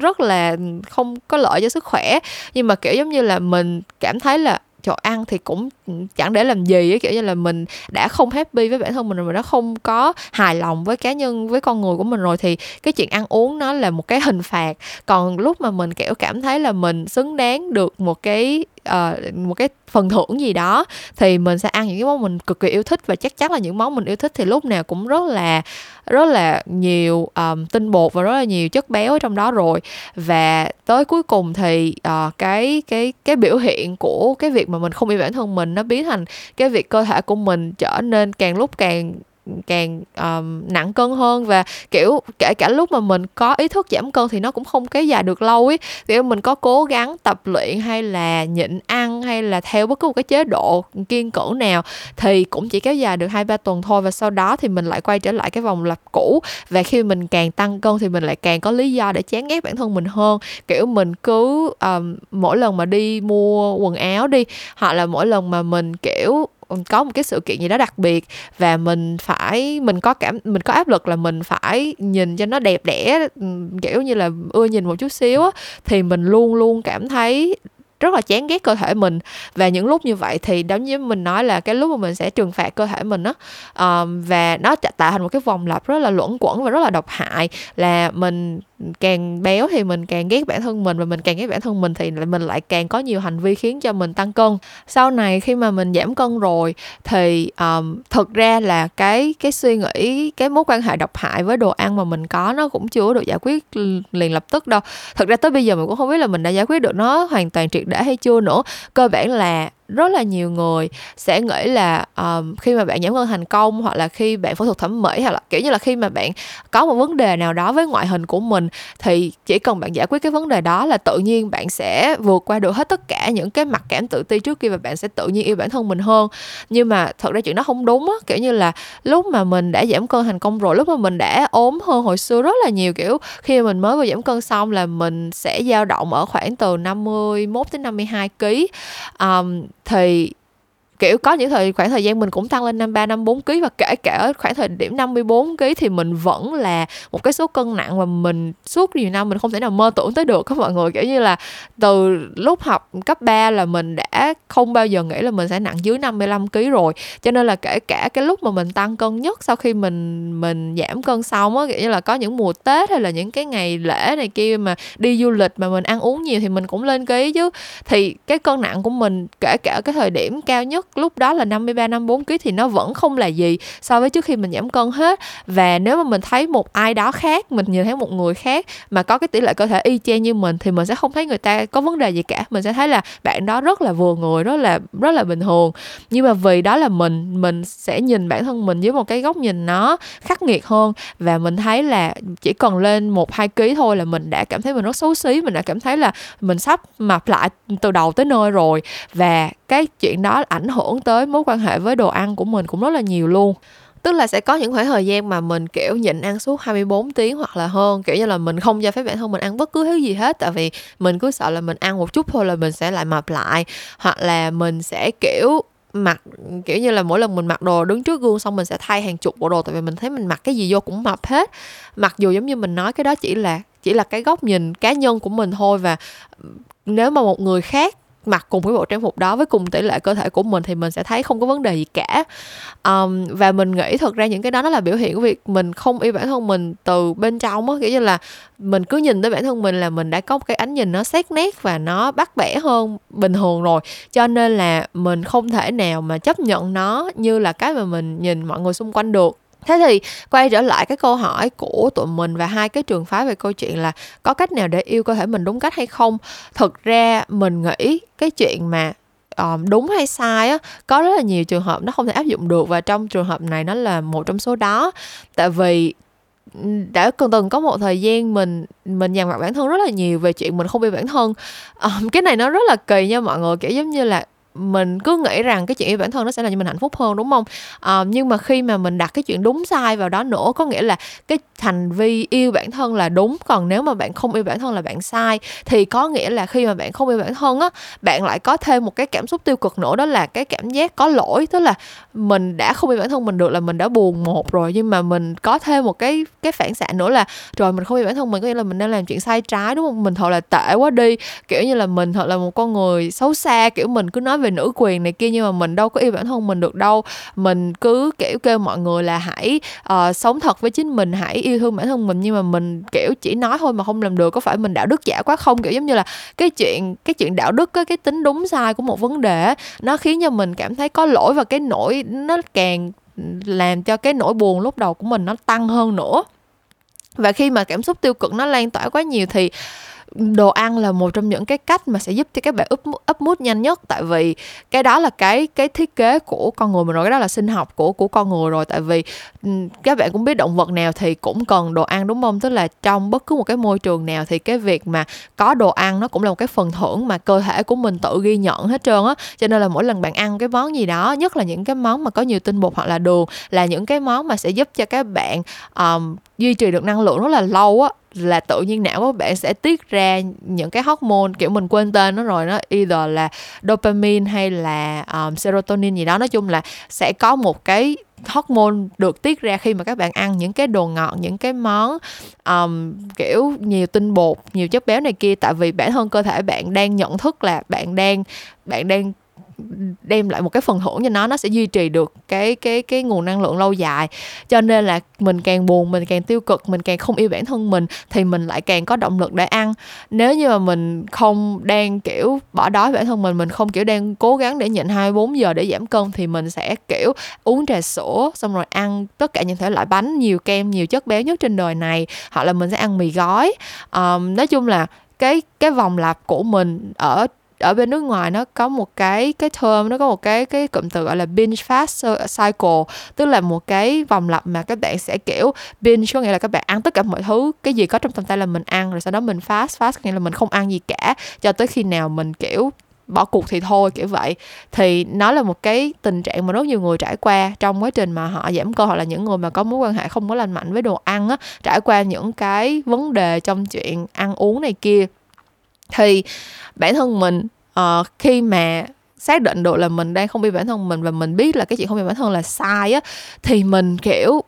rất là không có lợi cho sức khỏe, nhưng mà kiểu giống như là mình cảm thấy là chỗ ăn thì cũng chẳng để làm gì ấy, kiểu như là mình đã không happy với bản thân mình rồi, mình đã không có hài lòng với cá nhân, với con người của mình rồi, thì cái chuyện ăn uống nó là một cái hình phạt. Còn lúc mà mình kiểu cảm thấy là mình xứng đáng được một cái phần thưởng gì đó thì mình sẽ ăn những cái món mình cực kỳ yêu thích, và chắc chắn là những món mình yêu thích thì lúc nào cũng rất là nhiều tinh bột và rất là nhiều chất béo ở trong đó rồi. Và tới cuối cùng thì cái biểu hiện của cái việc mà mình không yêu bản thân mình nó biến thành cái việc cơ thể của mình trở nên càng lúc càng nặng cân hơn, và kiểu kể cả lúc mà mình có ý thức giảm cân thì nó cũng không kéo dài được lâu ấy. Kiểu mình có cố gắng tập luyện hay là nhịn ăn hay là theo bất cứ một cái chế độ kiêng cữ nào thì cũng chỉ kéo dài được 2-3 tuần thôi, và sau đó thì mình lại quay trở lại cái vòng lặp cũ. Và khi mình càng tăng cân thì mình lại càng có lý do để chán ghét bản thân mình hơn. Kiểu mình cứ mỗi lần mà đi mua quần áo đi, hoặc là mỗi lần mà mình kiểu có một cái sự kiện gì đó đặc biệt và mình có áp lực là mình phải nhìn cho nó đẹp đẽ, kiểu như là ưa nhìn một chút xíu á, thì mình luôn luôn cảm thấy rất là chán ghét cơ thể mình. Và những lúc như vậy thì giống như mình nói là cái lúc mà mình sẽ trừng phạt cơ thể mình á, và nó tạo thành một cái vòng lặp rất là luẩn quẩn và rất là độc hại, là mình càng béo thì mình càng ghét bản thân mình, và mình càng ghét bản thân mình thì mình lại càng có nhiều hành vi khiến cho mình tăng cân. Sau này khi mà mình giảm cân rồi thì thực ra là cái suy nghĩ, cái mối quan hệ độc hại với đồ ăn mà mình có nó cũng chưa được giải quyết liền lập tức đâu. Thực ra tới bây giờ mình cũng không biết là mình đã giải quyết được nó hoàn toàn triệt để hay chưa nữa. Cơ bản là rất là nhiều người sẽ nghĩ là khi mà bạn giảm cân thành công, hoặc là khi bạn phẫu thuật thẩm mỹ, hoặc là kiểu như là khi mà bạn có một vấn đề nào đó với ngoại hình của mình, thì chỉ cần bạn giải quyết cái vấn đề đó là tự nhiên bạn sẽ vượt qua được hết tất cả những cái mặc cảm tự ti trước kia, và bạn sẽ tự nhiên yêu bản thân mình hơn. Nhưng mà thật ra chuyện đó không đúng á, kiểu như là lúc mà mình đã giảm cân thành công rồi, lúc mà mình đã ốm hơn hồi xưa rất là nhiều, kiểu khi mình mới vừa giảm cân xong là mình sẽ dao động ở khoảng từ 51 đến 52 kg. Thì kiểu có những khoảng thời gian mình cũng tăng lên 53-54 kg, và kể cả ở khoảng thời điểm 54 kg thì mình vẫn là một cái số cân nặng mà mình suốt nhiều năm mình không thể nào mơ tưởng tới được các mọi người. Kiểu như là từ lúc học cấp 3 là mình đã không bao giờ nghĩ là mình sẽ nặng dưới 55 kg rồi, cho nên là kể cả cái lúc mà mình tăng cân nhất sau khi mình giảm cân xong á, kiểu như là có những mùa Tết hay là những cái ngày lễ này kia mà đi du lịch mà mình ăn uống nhiều thì mình cũng lên ký chứ. Thì cái cân nặng của mình kể cả cái thời điểm cao nhất lúc đó là 53-54 kg thì nó vẫn không là gì so với trước khi mình giảm cân hết. Và nếu mà mình thấy một ai đó khác, mình nhìn thấy một người khác mà có cái tỷ lệ cơ thể y chang như mình, thì mình sẽ không thấy người ta có vấn đề gì cả, mình sẽ thấy là bạn đó rất là vừa người, rất là bình thường. Nhưng mà vì đó là mình sẽ nhìn bản thân mình dưới một cái góc nhìn nó khắc nghiệt hơn, và mình thấy là chỉ cần lên 1-2 kg thôi là mình đã cảm thấy mình rất xấu xí, mình đã cảm thấy là mình sắp mập lại từ đầu tới nơi rồi. Và cái chuyện đó ảnh hưởng tới mối quan hệ với đồ ăn của mình cũng rất là nhiều luôn. Tức là sẽ có những khoảng thời gian mà mình kiểu nhịn ăn suốt 24 tiếng hoặc là hơn, kiểu như là mình không cho phép bản thân mình ăn bất cứ thứ gì hết, tại vì mình cứ sợ là mình ăn một chút thôi là mình sẽ lại mập lại. Hoặc là mình sẽ kiểu như là mỗi lần mình mặc đồ đứng trước gương xong mình sẽ thay hàng chục bộ đồ, tại vì mình thấy mình mặc cái gì vô cũng mập hết. Mặc dù giống như mình nói, cái đó chỉ là cái góc nhìn cá nhân của mình thôi, và nếu mà một người khác mặc cùng cái bộ trang phục đó với cùng tỷ lệ cơ thể của mình thì mình sẽ thấy không có vấn đề gì cả. Và mình nghĩ thật ra những cái đó nó là biểu hiện của việc mình không yêu bản thân mình từ bên trong á, kiểu như là mình cứ nhìn tới bản thân mình là mình đã có một cái ánh nhìn nó xét nét và nó bắt bẻ hơn bình thường rồi, cho nên là mình không thể nào mà chấp nhận nó như là cái mà mình nhìn mọi người xung quanh được. Thế thì quay trở lại cái câu hỏi của tụi mình và hai cái trường phái về câu chuyện là có cách nào để yêu cơ thể mình đúng cách hay không. Thực ra mình nghĩ cái chuyện mà đúng hay sai á, có rất là nhiều trường hợp nó không thể áp dụng được, và trong trường hợp này nó là một trong số đó. Tại vì đã từng có một thời gian mình dằn vặt bản thân rất là nhiều về chuyện mình không yêu bản thân. Cái này nó rất là kỳ nha mọi người, kiểu giống như là mình cứ nghĩ rằng cái chuyện yêu bản thân nó sẽ làm cho mình hạnh phúc hơn, đúng không? Nhưng mà khi mà mình đặt cái chuyện đúng sai vào đó nữa, có nghĩa là cái hành vi yêu bản thân là đúng, còn nếu mà bạn không yêu bản thân là bạn sai, thì có nghĩa là khi mà bạn không yêu bản thân á, bạn lại có thêm một cái cảm xúc tiêu cực nữa, đó là cái cảm giác có lỗi. Tức là mình đã không yêu bản thân mình được là mình đã buồn một rồi, nhưng mà mình có thêm một cái phản xạ nữa là trời, mình không yêu bản thân mình có nghĩa là mình đang làm chuyện sai trái, đúng không? Mình thật là tệ quá đi, kiểu như là mình thật là một con người xấu xa, kiểu mình cứ nói về nữ quyền này kia nhưng mà mình đâu có yêu bản thân mình được đâu. Mình cứ kiểu kêu mọi người là hãy sống thật với chính mình, hãy yêu thương bản thân mình, nhưng mà mình kiểu chỉ nói thôi mà không làm được. Có phải mình đạo đức giả quá không? Kiểu giống như là cái chuyện đạo đức á, cái tính đúng sai của một vấn đề á, nó khiến cho mình cảm thấy có lỗi, và cái nỗi nó càng làm cho cái nỗi buồn lúc đầu của mình nó tăng hơn nữa. Và khi mà cảm xúc tiêu cực nó lan tỏa quá nhiều thì đồ ăn là một trong những cái cách mà sẽ giúp cho các bạn up mood nhanh nhất. Tại vì cái đó là cái thiết kế của con người mình rồi, cái đó là sinh học của con người rồi. Tại vì các bạn cũng biết động vật nào thì cũng cần đồ ăn, đúng không? Tức là trong bất cứ một cái môi trường nào thì cái việc mà có đồ ăn nó cũng là một cái phần thưởng mà cơ thể của mình tự ghi nhận hết trơn á. Cho nên là mỗi lần bạn ăn cái món gì đó, nhất là những cái món mà có nhiều tinh bột hoặc là đường, là những cái món mà sẽ giúp cho các bạn duy trì được năng lượng rất là lâu á. là tự nhiên não của bạn sẽ tiết ra những cái hormone, kiểu mình quên tên nó rồi, nó either là dopamine hay là serotonin gì đó. Nói chung là sẽ có một cái hormone được tiết ra khi mà các bạn ăn những cái đồ ngọt, những cái món kiểu nhiều tinh bột, nhiều chất béo này kia. Tại vì bản thân cơ thể bạn đang nhận thức là bạn đang đem lại một cái phần hưởng cho nó sẽ duy trì được cái nguồn năng lượng lâu dài. Cho nên là mình càng buồn, mình càng tiêu cực, mình càng không yêu bản thân mình thì mình lại càng có động lực để ăn. Nếu như mà mình không đang kiểu bỏ đói bản thân mình không kiểu đang cố gắng để nhịn 24 giờ để giảm cân thì mình sẽ kiểu uống trà sữa, xong rồi ăn tất cả những thể loại bánh, nhiều kem, nhiều chất béo nhất trên đời này, hoặc là mình sẽ ăn mì gói. Nói chung là cái vòng lặp của mình ở bên nước ngoài nó có một cái term, nó có một cái cụm từ gọi là binge fast cycle, tức là một cái vòng lặp mà các bạn sẽ kiểu binge có nghĩa là các bạn ăn tất cả mọi thứ, cái gì có trong tầm tay là mình ăn, rồi sau đó mình fast nghĩa là mình không ăn gì cả cho tới khi nào mình kiểu bỏ cuộc thì thôi, kiểu vậy. Thì nó là một cái tình trạng mà rất nhiều người trải qua trong quá trình mà họ giảm cân, hoặc là những người mà có mối quan hệ không có lành mạnh với đồ ăn á, trải qua những cái vấn đề trong chuyện ăn uống này kia. Thì bản thân mình khi mà xác định được là mình đang không yêu bản thân mình và mình biết là cái chuyện không yêu bản thân là sai á, thì mình kiểu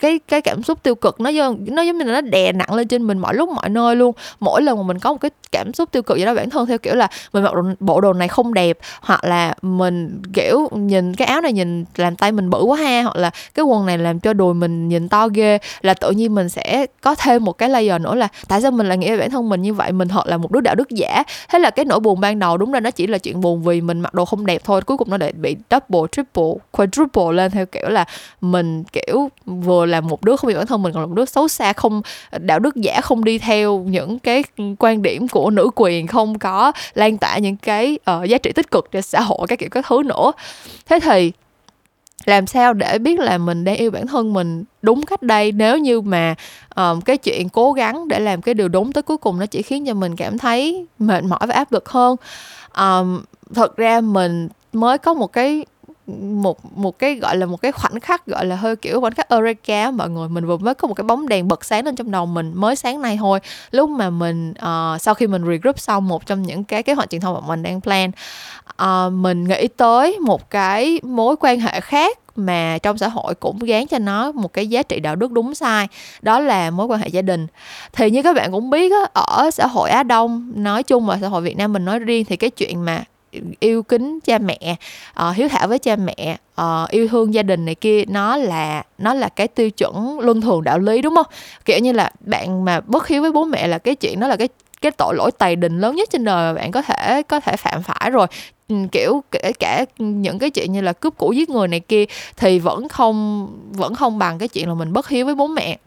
cái cảm xúc tiêu cực nó giống như là nó đè nặng lên trên mình mọi lúc mọi nơi luôn. Mỗi lần mà mình có một cái cảm xúc tiêu cực gì đó bản thân theo kiểu là mình mặc bộ đồ này không đẹp, hoặc là mình kiểu nhìn cái áo này nhìn làm tay mình bự quá ha, hoặc là cái quần này làm cho đùi mình nhìn to ghê, là tự nhiên mình sẽ có thêm một cái layer nữa là tại sao mình lại nghĩ về bản thân mình như vậy, mình thật là một đứa đạo đức giả. Thế là cái nỗi buồn ban đầu đúng ra nó chỉ là chuyện buồn vì mình mặc đồ không đẹp thôi, cuối cùng nó lại bị double, triple, quadruple lên theo kiểu là mình kiểu vừa là một đứa không hiểu bản thân mình, còn là một đứa xấu xa, không đạo đức giả, không đi theo những cái quan điểm của nữ quyền, không có lan tỏa những cái giá trị tích cực cho xã hội, các kiểu các thứ nữa. Thế thì làm sao để biết là mình đang yêu bản thân mình đúng cách đây, nếu như mà cái chuyện cố gắng để làm cái điều đúng tới cuối cùng nó chỉ khiến cho mình cảm thấy mệt mỏi và áp lực hơn. Thật ra mình mới có một cái gọi là một cái khoảnh khắc, gọi là hơi kiểu khoảnh khắc eureka mọi người. Mình vừa mới có một cái bóng đèn bật sáng lên trong đầu mình mới sáng nay thôi, lúc mà mình sau khi mình regroup xong một trong những cái kế hoạch truyền thông mà mình đang plan, mình nghĩ tới một cái mối quan hệ khác mà trong xã hội cũng gán cho nó một cái giá trị đạo đức đúng sai, đó là mối quan hệ gia đình. Thì như các bạn cũng biết á, ở xã hội Á Đông nói chung và xã hội Việt Nam mình nói riêng, thì cái chuyện mà yêu kính cha mẹ, hiếu thảo với cha mẹ, yêu thương gia đình này kia, nó là cái tiêu chuẩn luân thường đạo lý, đúng không? Kiểu như là bạn mà bất hiếu với bố mẹ là cái chuyện đó là cái tội lỗi tày đình lớn nhất trên đời mà bạn có thể phạm phải rồi. Kiểu kể cả những cái chuyện như là cướp của giết người này kia thì vẫn không bằng cái chuyện là mình bất hiếu với bố mẹ.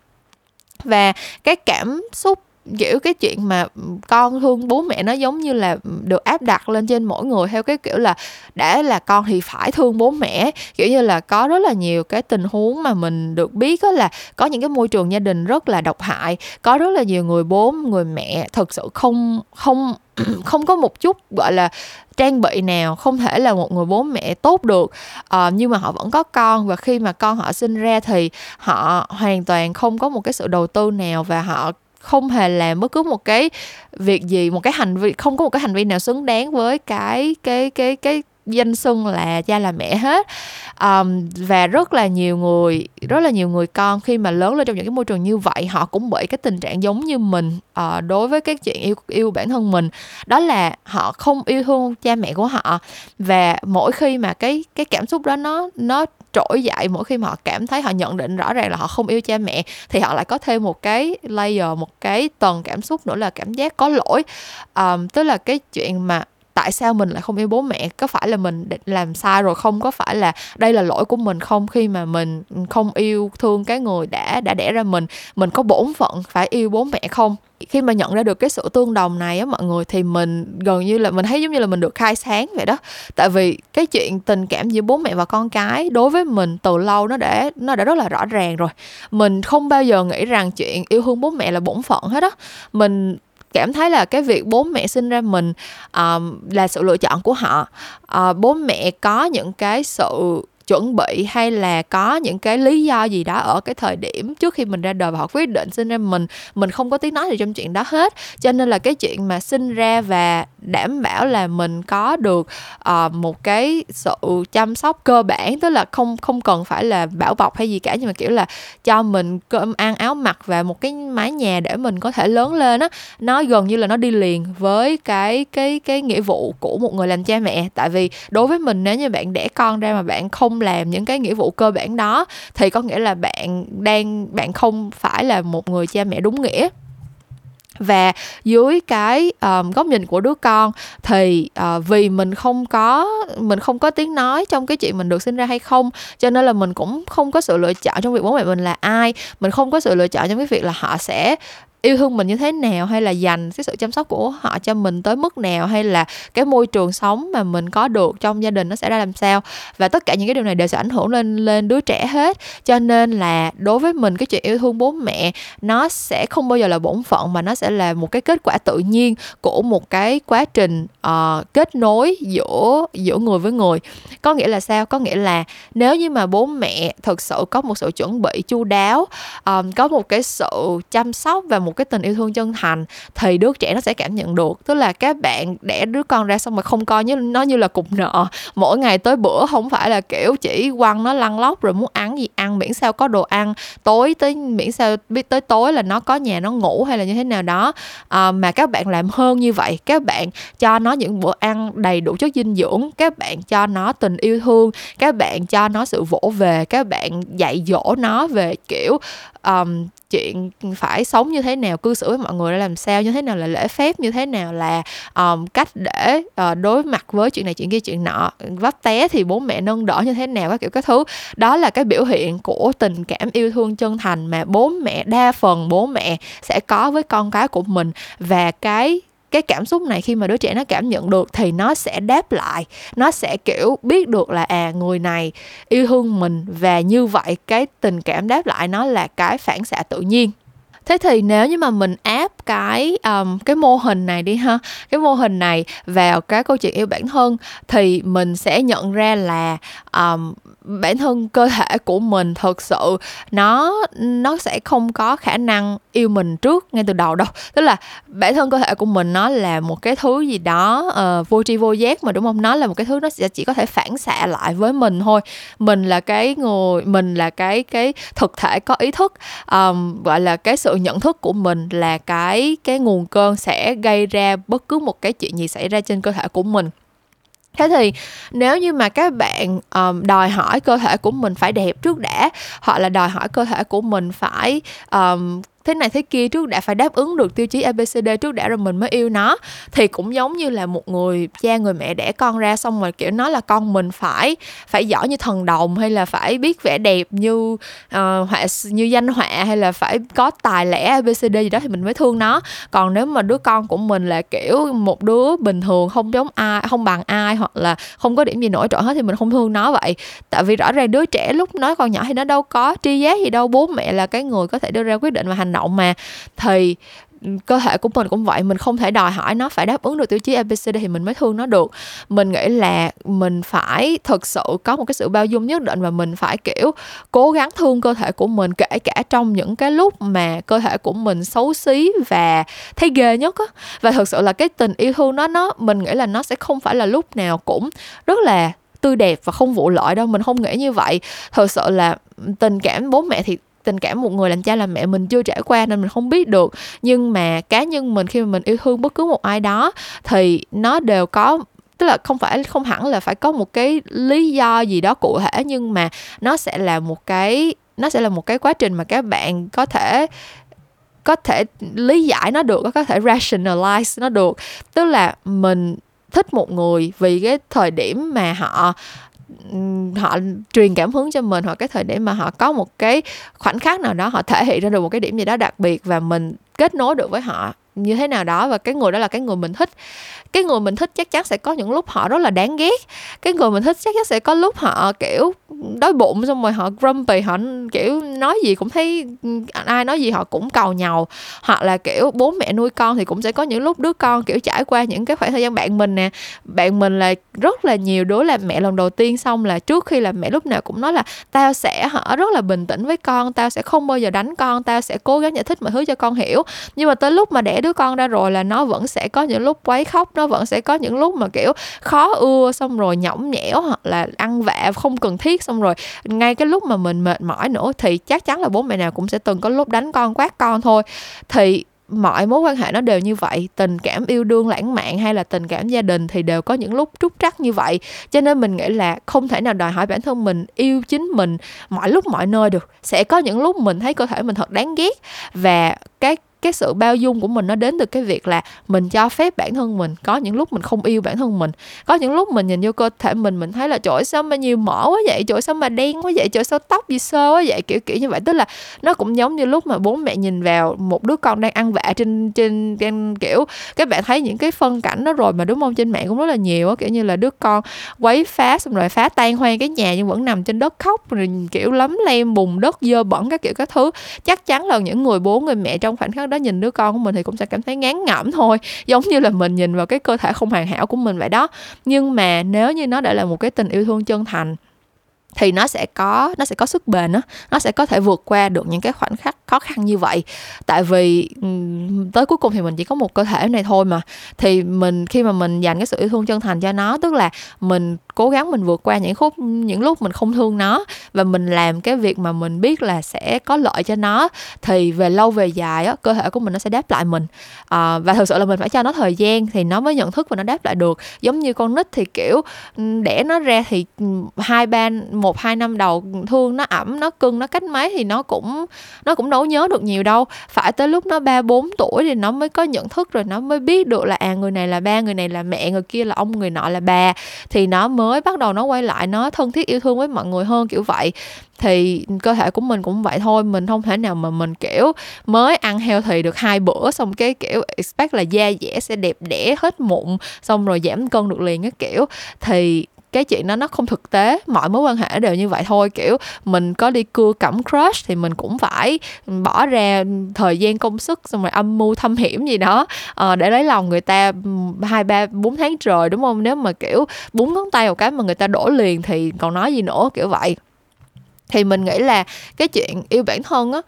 Và cái cảm xúc kiểu cái chuyện mà con thương bố mẹ nó giống như là được áp đặt lên trên mỗi người theo cái kiểu là đã là con thì phải thương bố mẹ. Kiểu như là có rất là nhiều cái tình huống mà mình được biết đó là có những cái môi trường gia đình rất là độc hại, có rất là nhiều người bố người mẹ thực sự không có một chút gọi là trang bị nào, không thể là một người bố mẹ tốt được, nhưng mà họ vẫn có con, và khi mà con họ sinh ra thì họ hoàn toàn không có một cái sự đầu tư nào, và họ không hề làm bất cứ một cái việc gì, một cái hành vi, không có một cái hành vi nào xứng đáng với cái danh xưng là cha là mẹ hết. Và rất là nhiều người con khi mà lớn lên trong những cái môi trường như vậy, họ cũng bị cái tình trạng giống như mình đối với cái chuyện yêu bản thân mình, đó là họ không yêu thương cha mẹ của họ. Và mỗi khi mà cái cảm xúc đó nó trỗi dậy, mỗi khi mà họ cảm thấy họ nhận định rõ ràng là họ không yêu cha mẹ, thì họ lại có thêm một cái layer, một cái tầng cảm xúc nữa là cảm giác có lỗi. Tức là cái chuyện mà tại sao mình lại không yêu bố mẹ, có phải là mình làm sai rồi không, có phải là đây là lỗi của mình không, khi mà mình không yêu thương cái người đã đẻ ra mình có bổn phận phải yêu bố mẹ không. Khi mà nhận ra được cái sự tương đồng này á mọi người, thì mình gần như là mình thấy giống như là mình được khai sáng vậy đó. Tại vì cái chuyện tình cảm giữa bố mẹ và con cái đối với mình từ lâu nó đã rất là rõ ràng rồi. Mình không bao giờ nghĩ rằng chuyện yêu thương bố mẹ là bổn phận hết á. Mình cảm thấy là cái việc bố mẹ sinh ra mình là sự lựa chọn của họ. Bố mẹ có những cái sự chuẩn bị hay là có những cái lý do gì đó ở cái thời điểm trước khi mình ra đời và họ quyết định sinh ra mình không có tiếng nói gì trong chuyện đó hết. Cho nên là cái chuyện mà sinh ra và đảm bảo là mình có được một cái sự chăm sóc cơ bản, tức là không cần phải là bảo bọc hay gì cả, nhưng mà kiểu là cho mình cơm ăn áo mặc và một cái mái nhà để mình có thể lớn lên á, nó gần như là nó đi liền với cái nghĩa vụ của một người làm cha mẹ. Tại vì đối với mình, nếu như bạn đẻ con ra mà bạn không làm những cái nghĩa vụ cơ bản đó thì có nghĩa là bạn không phải là một người cha mẹ đúng nghĩa. Và dưới cái góc nhìn của đứa con thì vì mình không có tiếng nói trong cái chuyện mình được sinh ra hay không, cho nên là mình cũng không có sự lựa chọn trong việc bố mẹ mình là ai, mình không có sự lựa chọn trong cái việc là họ sẽ yêu thương mình như thế nào, hay là dành cái sự chăm sóc của họ cho mình tới mức nào, hay là cái môi trường sống mà mình có được trong gia đình nó sẽ ra làm sao. Và tất cả những cái điều này đều sẽ ảnh hưởng lên đứa trẻ hết. Cho nên là đối với mình, cái chuyện yêu thương bố mẹ nó sẽ không bao giờ là bổn phận, mà nó sẽ là một cái kết quả tự nhiên của một cái quá trình kết nối giữa người với người. Có nghĩa là sao? Có nghĩa là nếu như mà bố mẹ thực sự có một sự chuẩn bị chu đáo, có một cái sự chăm sóc và một cái tình yêu thương chân thành thì đứa trẻ nó sẽ cảm nhận được. Tức là các bạn đẻ đứa con ra xong mà không coi nó như là cục nợ, mỗi ngày tới bữa không phải là kiểu chỉ quăng nó lăn lóc rồi muốn ăn gì ăn, miễn sao có đồ ăn, miễn sao tới tối là nó có nhà nó ngủ hay là như thế nào đó, mà các bạn làm hơn như vậy. Các bạn cho nó những bữa ăn đầy đủ chất dinh dưỡng, các bạn cho nó tình yêu thương, các bạn cho nó sự vỗ về, các bạn dạy dỗ nó về kiểu chuyện phải sống như thế nào, cư xử với mọi người là làm sao, như thế nào là lễ phép, như thế nào là cách để đối mặt với chuyện này chuyện kia chuyện nọ, vấp té thì bố mẹ nâng đỡ như thế nào, các kiểu các thứ. Đó là cái biểu hiện của tình cảm yêu thương chân thành mà bố mẹ, đa phần bố mẹ sẽ có với con cái của mình. Và cái cảm xúc này khi mà đứa trẻ nó cảm nhận được thì nó sẽ đáp lại, nó sẽ kiểu biết được là người này yêu thương mình, và như vậy cái tình cảm đáp lại nó là cái phản xạ tự nhiên. Thế thì nếu như mà mình áp cái mô hình này đi ha, cái mô hình này vào cái câu chuyện yêu bản thân thì mình sẽ nhận ra là bản thân cơ thể của mình thực sự nó sẽ không có khả năng yêu mình trước ngay từ đầu đâu. Tức là bản thân cơ thể của mình nó là một cái thứ gì đó vô tri vô giác mà, đúng không? Nó là một cái thứ nó sẽ chỉ có thể phản xạ lại với mình thôi. Mình là cái người, mình là cái thực thể có ý thức, gọi là cái sự nhận thức của mình là cái nguồn cơn sẽ gây ra bất cứ một cái chuyện gì xảy ra trên cơ thể của mình. Thế thì nếu như mà các bạn đòi hỏi cơ thể của mình phải đẹp trước đã, hoặc là đòi hỏi cơ thể của mình phải thế này thế kia trước đã, phải đáp ứng được tiêu chí ABCD trước đã rồi mình mới yêu nó, thì cũng giống như là một người cha người mẹ đẻ con ra xong rồi kiểu nói là con mình phải giỏi như thần đồng, hay là phải biết vẽ đẹp như như danh họa, hay là phải có tài lẻ ABCD gì đó thì mình mới thương nó. Còn nếu mà đứa con của mình là kiểu một đứa bình thường, không giống ai, không bằng ai, hoặc là không có điểm gì nổi trội hết thì mình không thương nó vậy. Tại vì rõ ràng đứa trẻ lúc nó còn nhỏ thì nó đâu có tri giác gì đâu, bố mẹ là cái người có thể đưa ra quyết định và hành động mà. Thì cơ thể của mình cũng vậy, mình không thể đòi hỏi nó phải đáp ứng được tiêu chí ABCD thì mình mới thương nó được. Mình nghĩ là mình phải thực sự có một cái sự bao dung nhất định, và mình phải kiểu cố gắng thương cơ thể của mình, kể cả trong những cái lúc mà cơ thể của mình xấu xí và thấy ghê nhất á. Và thực sự là cái tình yêu thương nó mình nghĩ là nó sẽ không phải là lúc nào cũng rất là tươi đẹp và không vụ lợi đâu, mình không nghĩ như vậy. Thực sự là tình cảm bố mẹ thì tình cảm một người làm cha làm mẹ mình chưa trải qua nên mình không biết được, nhưng mà cá nhân mình khi mà mình yêu thương bất cứ một ai đó thì nó đều có, tức là không hẳn là phải có một cái lý do gì đó cụ thể, nhưng mà nó sẽ là một cái quá trình mà các bạn có thể lý giải nó được, có thể rationalize nó được. Tức là mình thích một người vì cái thời điểm mà họ truyền cảm hứng cho mình, hoặc cái thời điểm mà họ có một cái khoảnh khắc nào đó họ thể hiện ra được một cái điểm gì đó đặc biệt và mình kết nối được với họ như thế nào đó, và cái người đó là cái người mình thích. Cái người mình thích chắc chắn sẽ có những lúc họ rất là đáng ghét. Cái người mình thích chắc chắn sẽ có lúc họ kiểu đói bụng, xong rồi họ grumpy, họ kiểu nói gì cũng thấy ai nói gì họ cũng cầu nhàu. Hoặc là kiểu bố mẹ nuôi con thì cũng sẽ có những lúc đứa con kiểu trải qua những cái khoảng thời gian. Bạn mình nè, bạn mình là rất là nhiều đứa làm mẹ lần đầu tiên, xong là trước khi làm mẹ lúc nào cũng nói là tao sẽ rất là bình tĩnh với con, tao sẽ không bao giờ đánh con, tao sẽ cố gắng giải thích mọi thứ cho con hiểu. Nhưng mà tới lúc mà đẻ đứa con ra rồi là nó vẫn sẽ có những lúc quấy khóc, nó vẫn sẽ có những lúc mà kiểu khó ưa, xong rồi nhõng nhẽo hoặc là ăn vạ không cần thiết, xong rồi ngay cái lúc mà mình mệt mỏi nữa thì chắc chắn là bố mẹ nào cũng sẽ từng có lúc đánh con, quát con thôi. Thì mọi mối quan hệ nó đều như vậy, tình cảm yêu đương lãng mạn hay là tình cảm gia đình thì đều có những lúc trúc trắc như vậy. Cho nên mình nghĩ là không thể nào đòi hỏi bản thân mình yêu chính mình mọi lúc mọi nơi được. Sẽ có những lúc mình thấy cơ thể mình thật đáng ghét, và cái sự bao dung của mình nó đến từ cái việc là mình cho phép bản thân mình có những lúc mình không yêu bản thân mình. Có những lúc mình nhìn vô cơ thể mình thấy là trời sao mà nhiều mỡ quá vậy, trời sao mà đen quá vậy, trời sao tóc gì sơ quá vậy, kiểu kiểu như vậy. Tức là nó cũng giống như lúc mà bố mẹ nhìn vào một đứa con đang ăn vạ trên kiểu, các bạn thấy những cái phân cảnh đó rồi mà đúng không, trên mạng cũng rất là nhiều á, kiểu như là đứa con quấy phá xong rồi phá tan hoang cái nhà nhưng vẫn nằm trên đất khóc, rồi kiểu lấm lem bùn đất dơ bẩn các kiểu các thứ. Chắc chắn là những người bố người mẹ trong khoảnh khắc đó nhìn đứa con của mình thì cũng sẽ cảm thấy ngán ngẩm thôi, giống như là mình nhìn vào cái cơ thể không hoàn hảo của mình vậy đó. Nhưng mà nếu như nó đã là một cái tình yêu thương chân thành thì nó sẽ có sức bền đó. Nó sẽ có thể vượt qua được những cái khoảnh khắc khó khăn như vậy. Tại vì tới cuối cùng thì mình chỉ có một cơ thể này thôi mà. Thì khi mà mình dành cái sự yêu thương chân thành cho nó, tức là mình cố gắng mình vượt qua những lúc mình không thương nó, và mình làm cái việc mà mình biết là sẽ có lợi cho nó, thì về lâu về dài đó, cơ thể của mình nó sẽ đáp lại mình. Và thực sự là mình phải cho nó thời gian thì nó mới nhận thức và nó đáp lại được. Giống như con nít thì kiểu đẻ nó ra thì 1-2 năm đầu thương nó ẩm, nó cưng, nó cách mấy thì nó cũng đâu nhớ được nhiều đâu. Phải tới lúc nó 3-4 tuổi thì nó mới có nhận thức, rồi nó mới biết được là người này là ba, người này là mẹ, người kia là ông, người nọ là bà, thì nó mới bắt đầu nó quay lại, nó thân thiết yêu thương với mọi người hơn kiểu vậy. Thì cơ thể của mình cũng vậy thôi. Mình không thể nào mà mình kiểu mới ăn healthy được 2 bữa xong cái kiểu expect là da dẻ sẽ đẹp đẽ hết mụn xong rồi giảm cân được liền cái kiểu. Thì cái chuyện đó nó không thực tế. Mọi mối quan hệ đều như vậy thôi. Kiểu mình có đi cưa cẩm crush thì mình cũng phải bỏ ra thời gian công sức, xong rồi âm mưu thâm hiểm gì đó để lấy lòng người ta 2-4 tháng trời, đúng không? Nếu mà kiểu 4 ngón tay một cái mà người ta đổ liền thì còn nói gì nữa, kiểu vậy. Thì mình nghĩ là cái chuyện yêu bản thân á,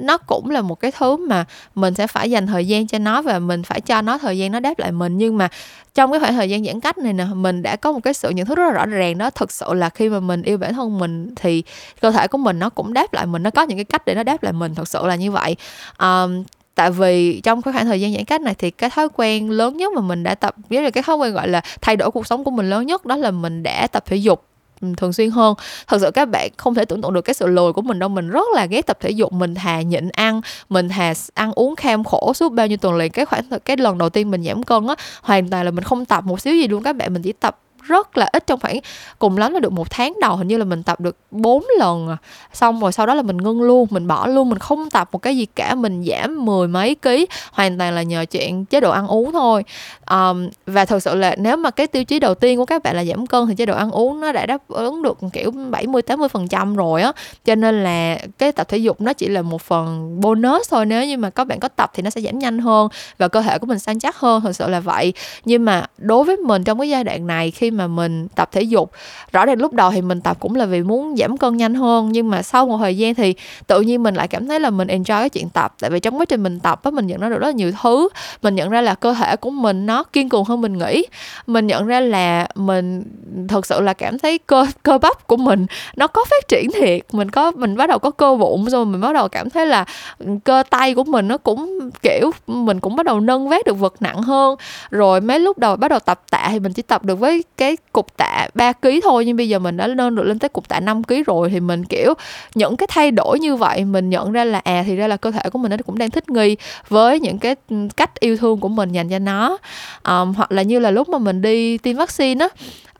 nó cũng là một cái thứ mà mình sẽ phải dành thời gian cho nó, và mình phải cho nó thời gian nó đáp lại mình. Nhưng mà trong cái khoảng thời gian giãn cách này nè, mình đã có một cái sự nhận thức rất là rõ ràng đó. Thực sự là khi mà mình yêu bản thân mình thì cơ thể của mình nó cũng đáp lại mình, nó có những cái cách để nó đáp lại mình, thật sự là như vậy. Tại vì trong cái khoảng thời gian giãn cách này thì cái thói quen lớn nhất mà mình đã tập, với là cái thói quen gọi là thay đổi cuộc sống của mình lớn nhất, đó là mình đã tập thể dục thường xuyên hơn. Thật sự các bạn không thể tưởng tượng được cái sự lười của mình đâu. Mình rất là ghét tập thể dục, mình thà nhịn ăn, mình thà ăn uống kham khổ suốt bao nhiêu tuần liền. Cái lần đầu tiên mình giảm cân á, hoàn toàn là mình không tập một xíu gì luôn các bạn. Mình chỉ tập rất là ít, trong khoảng cùng lắm là được 1 tháng đầu hình như là mình tập được 4 lần, xong rồi sau đó là mình ngưng luôn, mình bỏ luôn, mình không tập một cái gì cả. Mình giảm 10 mấy ký hoàn toàn là nhờ chuyện chế độ ăn uống thôi. Và thực sự là nếu mà cái tiêu chí đầu tiên của các bạn là giảm cân thì chế độ ăn uống nó đã đáp ứng được kiểu 70-80% rồi á, cho nên là cái tập thể dục nó chỉ là một phần bonus thôi. Nếu như mà các bạn có tập thì nó sẽ giảm nhanh hơn và cơ thể của mình săn chắc hơn, thực sự là vậy. Nhưng mà đối với mình trong cái giai đoạn này, khi mà mình tập thể dục, rõ ràng lúc đầu thì mình tập cũng là vì muốn giảm cân nhanh hơn, nhưng mà sau một thời gian thì tự nhiên mình lại cảm thấy là mình enjoy cái chuyện tập. Tại vì trong quá trình mình tập á, mình nhận ra được rất là nhiều thứ. Mình nhận ra là cơ thể của mình nó kiên cường hơn mình nghĩ. Mình nhận ra là mình thực sự là cảm thấy cơ bắp của mình nó có phát triển thiệt. Mình bắt đầu có cơ bụng rồi, mình bắt đầu cảm thấy là cơ tay của mình nó cũng kiểu, mình cũng bắt đầu nâng vác được vật nặng hơn. Rồi mấy lúc đầu bắt đầu tập tạ thì mình chỉ tập được với cái cục tạ 3 kg thôi, nhưng bây giờ mình đã nâng được lên tới cục tạ 5 kg rồi. Thì mình kiểu những cái thay đổi như vậy, mình nhận ra là thì ra là cơ thể của mình nó cũng đang thích nghi với những cái cách yêu thương của mình dành cho nó. Hoặc là như là lúc mà mình đi tiêm vaccine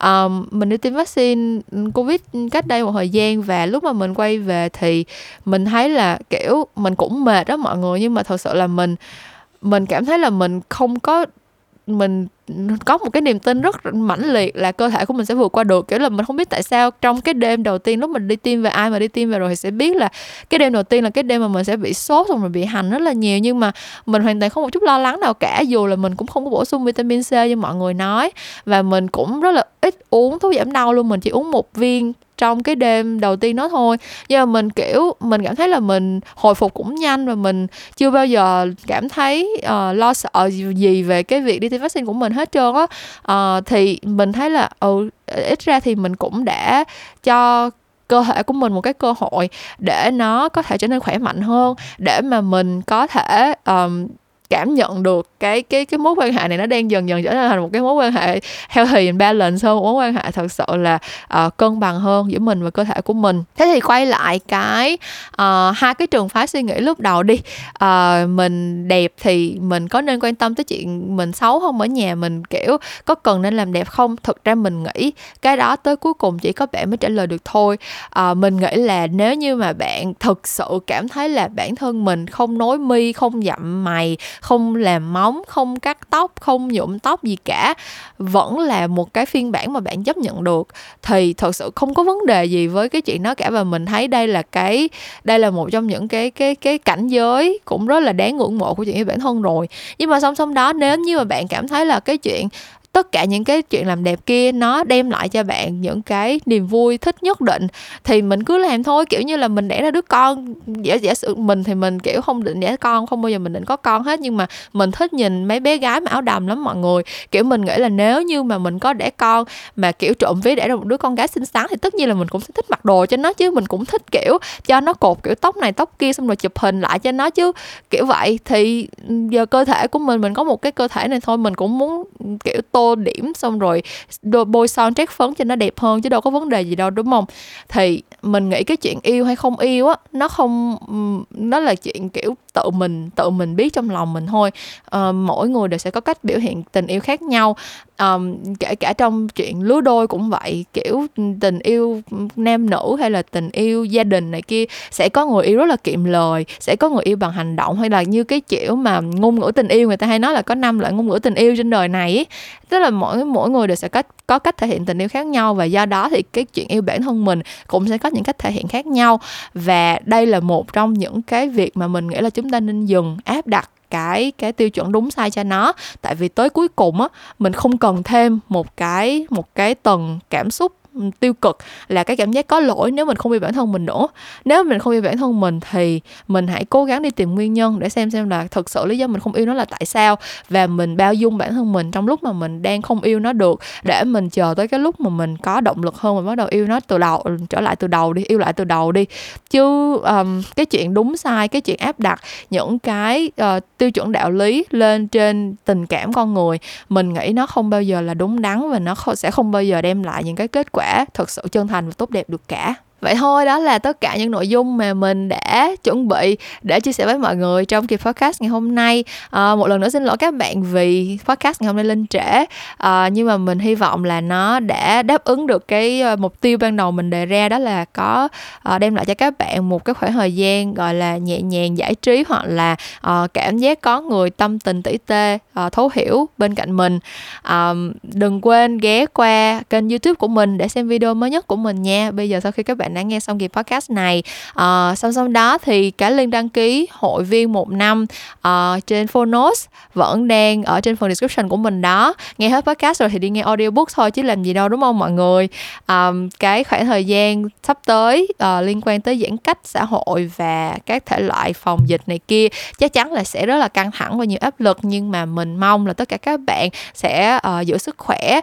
á, mình đi tiêm vaccine Covid cách đây một thời gian, và lúc mà mình quay về thì mình thấy là kiểu mình cũng mệt đó mọi người, nhưng mà thật sự là mình mình cảm thấy là mình có một cái niềm tin rất mãnh liệt là cơ thể của mình sẽ vượt qua được. Kiểu là mình không biết tại sao trong cái đêm đầu tiên lúc mình đi tiêm về, ai mà đi tiêm về rồi thì sẽ biết là cái đêm đầu tiên là cái đêm mà mình sẽ bị sốt rồi mình bị hành rất là nhiều, nhưng mà mình hoàn toàn không một chút lo lắng nào cả, dù là mình cũng không có bổ sung vitamin C như mọi người nói, và mình cũng rất là ít uống thuốc giảm đau luôn, mình chỉ uống 1 viên trong cái đêm đầu tiên đó thôi. Nhưng mà mình kiểu mình cảm thấy là mình hồi phục cũng nhanh, và mình chưa bao giờ cảm thấy lo sợ gì về cái việc đi tiêm vaccine của mình hết trơn á. Thì mình thấy là ít ra thì mình cũng đã cho cơ thể của mình một cái cơ hội để nó có thể trở nên khỏe mạnh hơn, để mà mình có thể cảm nhận được cái mối quan hệ này nó đang dần dần trở thành một cái mối quan hệ healthy and balance hơn, một mối quan hệ thật sự là cân bằng hơn giữa mình và cơ thể của mình. Thế thì quay lại cái hai cái trường phái suy nghĩ lúc đầu đi. Mình đẹp thì mình có nên quan tâm tới chuyện mình xấu không, ở nhà mình kiểu có cần nên làm đẹp không? Thực ra mình nghĩ cái đó tới cuối cùng chỉ có bạn mới trả lời được thôi. Mình nghĩ là nếu như mà bạn thực sự cảm thấy là bản thân mình không nối mi, không dặm mày, không làm móng, không cắt tóc, không nhuộm tóc gì cả, vẫn là một cái phiên bản mà bạn chấp nhận được, thì thật sự không có vấn đề gì với cái chuyện đó cả. Và mình thấy đây là một trong những cái cảnh giới cũng rất là đáng ngưỡng mộ của chuyện với bản thân rồi. Nhưng mà song song đó, nếu như mà bạn cảm thấy là cái chuyện tất cả những cái chuyện làm đẹp kia nó đem lại cho bạn những cái niềm vui thích nhất định, thì mình cứ làm thôi. Kiểu như là mình đẻ ra đứa con, giả sử mình thì mình kiểu không định đẻ con, không bao giờ mình định có con hết, nhưng mà mình thích nhìn mấy bé gái mà áo đầm lắm mọi người. Kiểu mình nghĩ là nếu như mà mình có đẻ con mà kiểu trộm vía đẻ ra một đứa con gái xinh xắn thì tất nhiên là mình cũng sẽ thích mặc đồ cho nó chứ, mình cũng thích kiểu cho nó cột kiểu tóc này tóc kia xong rồi chụp hình lại cho nó chứ, kiểu vậy. Thì giờ cơ thể của mình có một cái cơ thể này thôi, mình cũng muốn kiểu tô điểm xong rồi bôi son trét phấn cho nó đẹp hơn chứ đâu có vấn đề gì đâu, đúng không? Thì mình nghĩ cái chuyện yêu hay không yêu á, nó là chuyện kiểu tự mình biết trong lòng mình thôi. Mỗi người đều sẽ có cách biểu hiện tình yêu khác nhau, kể cả trong chuyện lứa đôi cũng vậy. Kiểu tình yêu nam nữ hay là tình yêu gia đình này kia, sẽ có người yêu rất là kiệm lời, sẽ có người yêu bằng hành động, hay là như cái kiểu mà ngôn ngữ tình yêu, người ta hay nói là có 5 loại ngôn ngữ tình yêu trên đời này ấy. Tức là mỗi người đều sẽ có cách thể hiện tình yêu khác nhau, và do đó thì cái chuyện yêu bản thân mình cũng sẽ có những cách thể hiện khác nhau. Và đây là một trong những cái việc mà mình nghĩ là chúng ta nên dừng áp đặt cái tiêu chuẩn đúng sai cho nó, tại vì tới cuối cùng á, mình không cần thêm một cái tầng cảm xúc tiêu cực là cái cảm giác có lỗi nếu mình không yêu bản thân mình nữa. Nếu mình không yêu bản thân mình thì mình hãy cố gắng đi tìm nguyên nhân để xem là thực sự lý do mình không yêu nó là tại sao, và mình bao dung bản thân mình trong lúc mà mình đang không yêu nó được, để mình chờ tới cái lúc mà mình có động lực hơn mình bắt đầu yêu nó từ đầu đi chứ. Cái chuyện đúng sai, cái chuyện áp đặt những cái tiêu chuẩn đạo lý lên trên tình cảm con người, mình nghĩ nó không bao giờ là đúng đắn, và nó sẽ không bao giờ đem lại những cái kết quả thật sự chân thành và tốt đẹp được cả. Vậy thôi, đó là tất cả những nội dung mà mình đã chuẩn bị để chia sẻ với mọi người trong kỳ podcast ngày hôm nay. Một lần nữa xin lỗi các bạn vì podcast ngày hôm nay lên trễ, nhưng mà mình hy vọng là nó đã đáp ứng được cái mục tiêu ban đầu mình đề ra, đó là có đem lại cho các bạn một cái khoảng thời gian gọi là nhẹ nhàng giải trí, hoặc là cảm giác có người tâm tình tỉ tê, thấu hiểu bên cạnh mình. Đừng quên ghé qua kênh YouTube của mình để xem video mới nhất của mình nha. Bây giờ sau khi các bạn đã nghe xong kỳ podcast này, song song đó thì cái link đăng ký hội viên 1 năm trên Fonos vẫn đang ở trên phần description của mình đó. Nghe hết podcast rồi thì đi nghe audiobook thôi chứ làm gì đâu, đúng không mọi người? Cái khoảng thời gian sắp tới liên quan tới giãn cách xã hội và các thể loại phòng dịch này kia chắc chắn là sẽ rất là căng thẳng và nhiều áp lực, nhưng mà mình mong là tất cả các bạn sẽ giữ sức khỏe,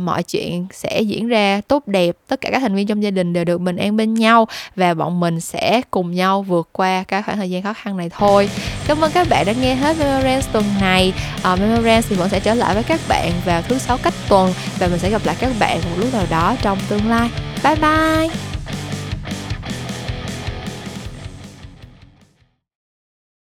mọi chuyện sẽ diễn ra tốt đẹp, tất cả các thành viên trong gia đình đều được bình an bên nhau, và bọn mình sẽ cùng nhau vượt qua cái khoảng thời gian khó khăn này thôi. Cảm ơn các bạn đã nghe hết Memories tuần này. Memories thì vẫn sẽ trở lại với các bạn vào thứ 6 cách tuần, và mình sẽ gặp lại các bạn một lúc nào đó trong tương lai. Bye bye.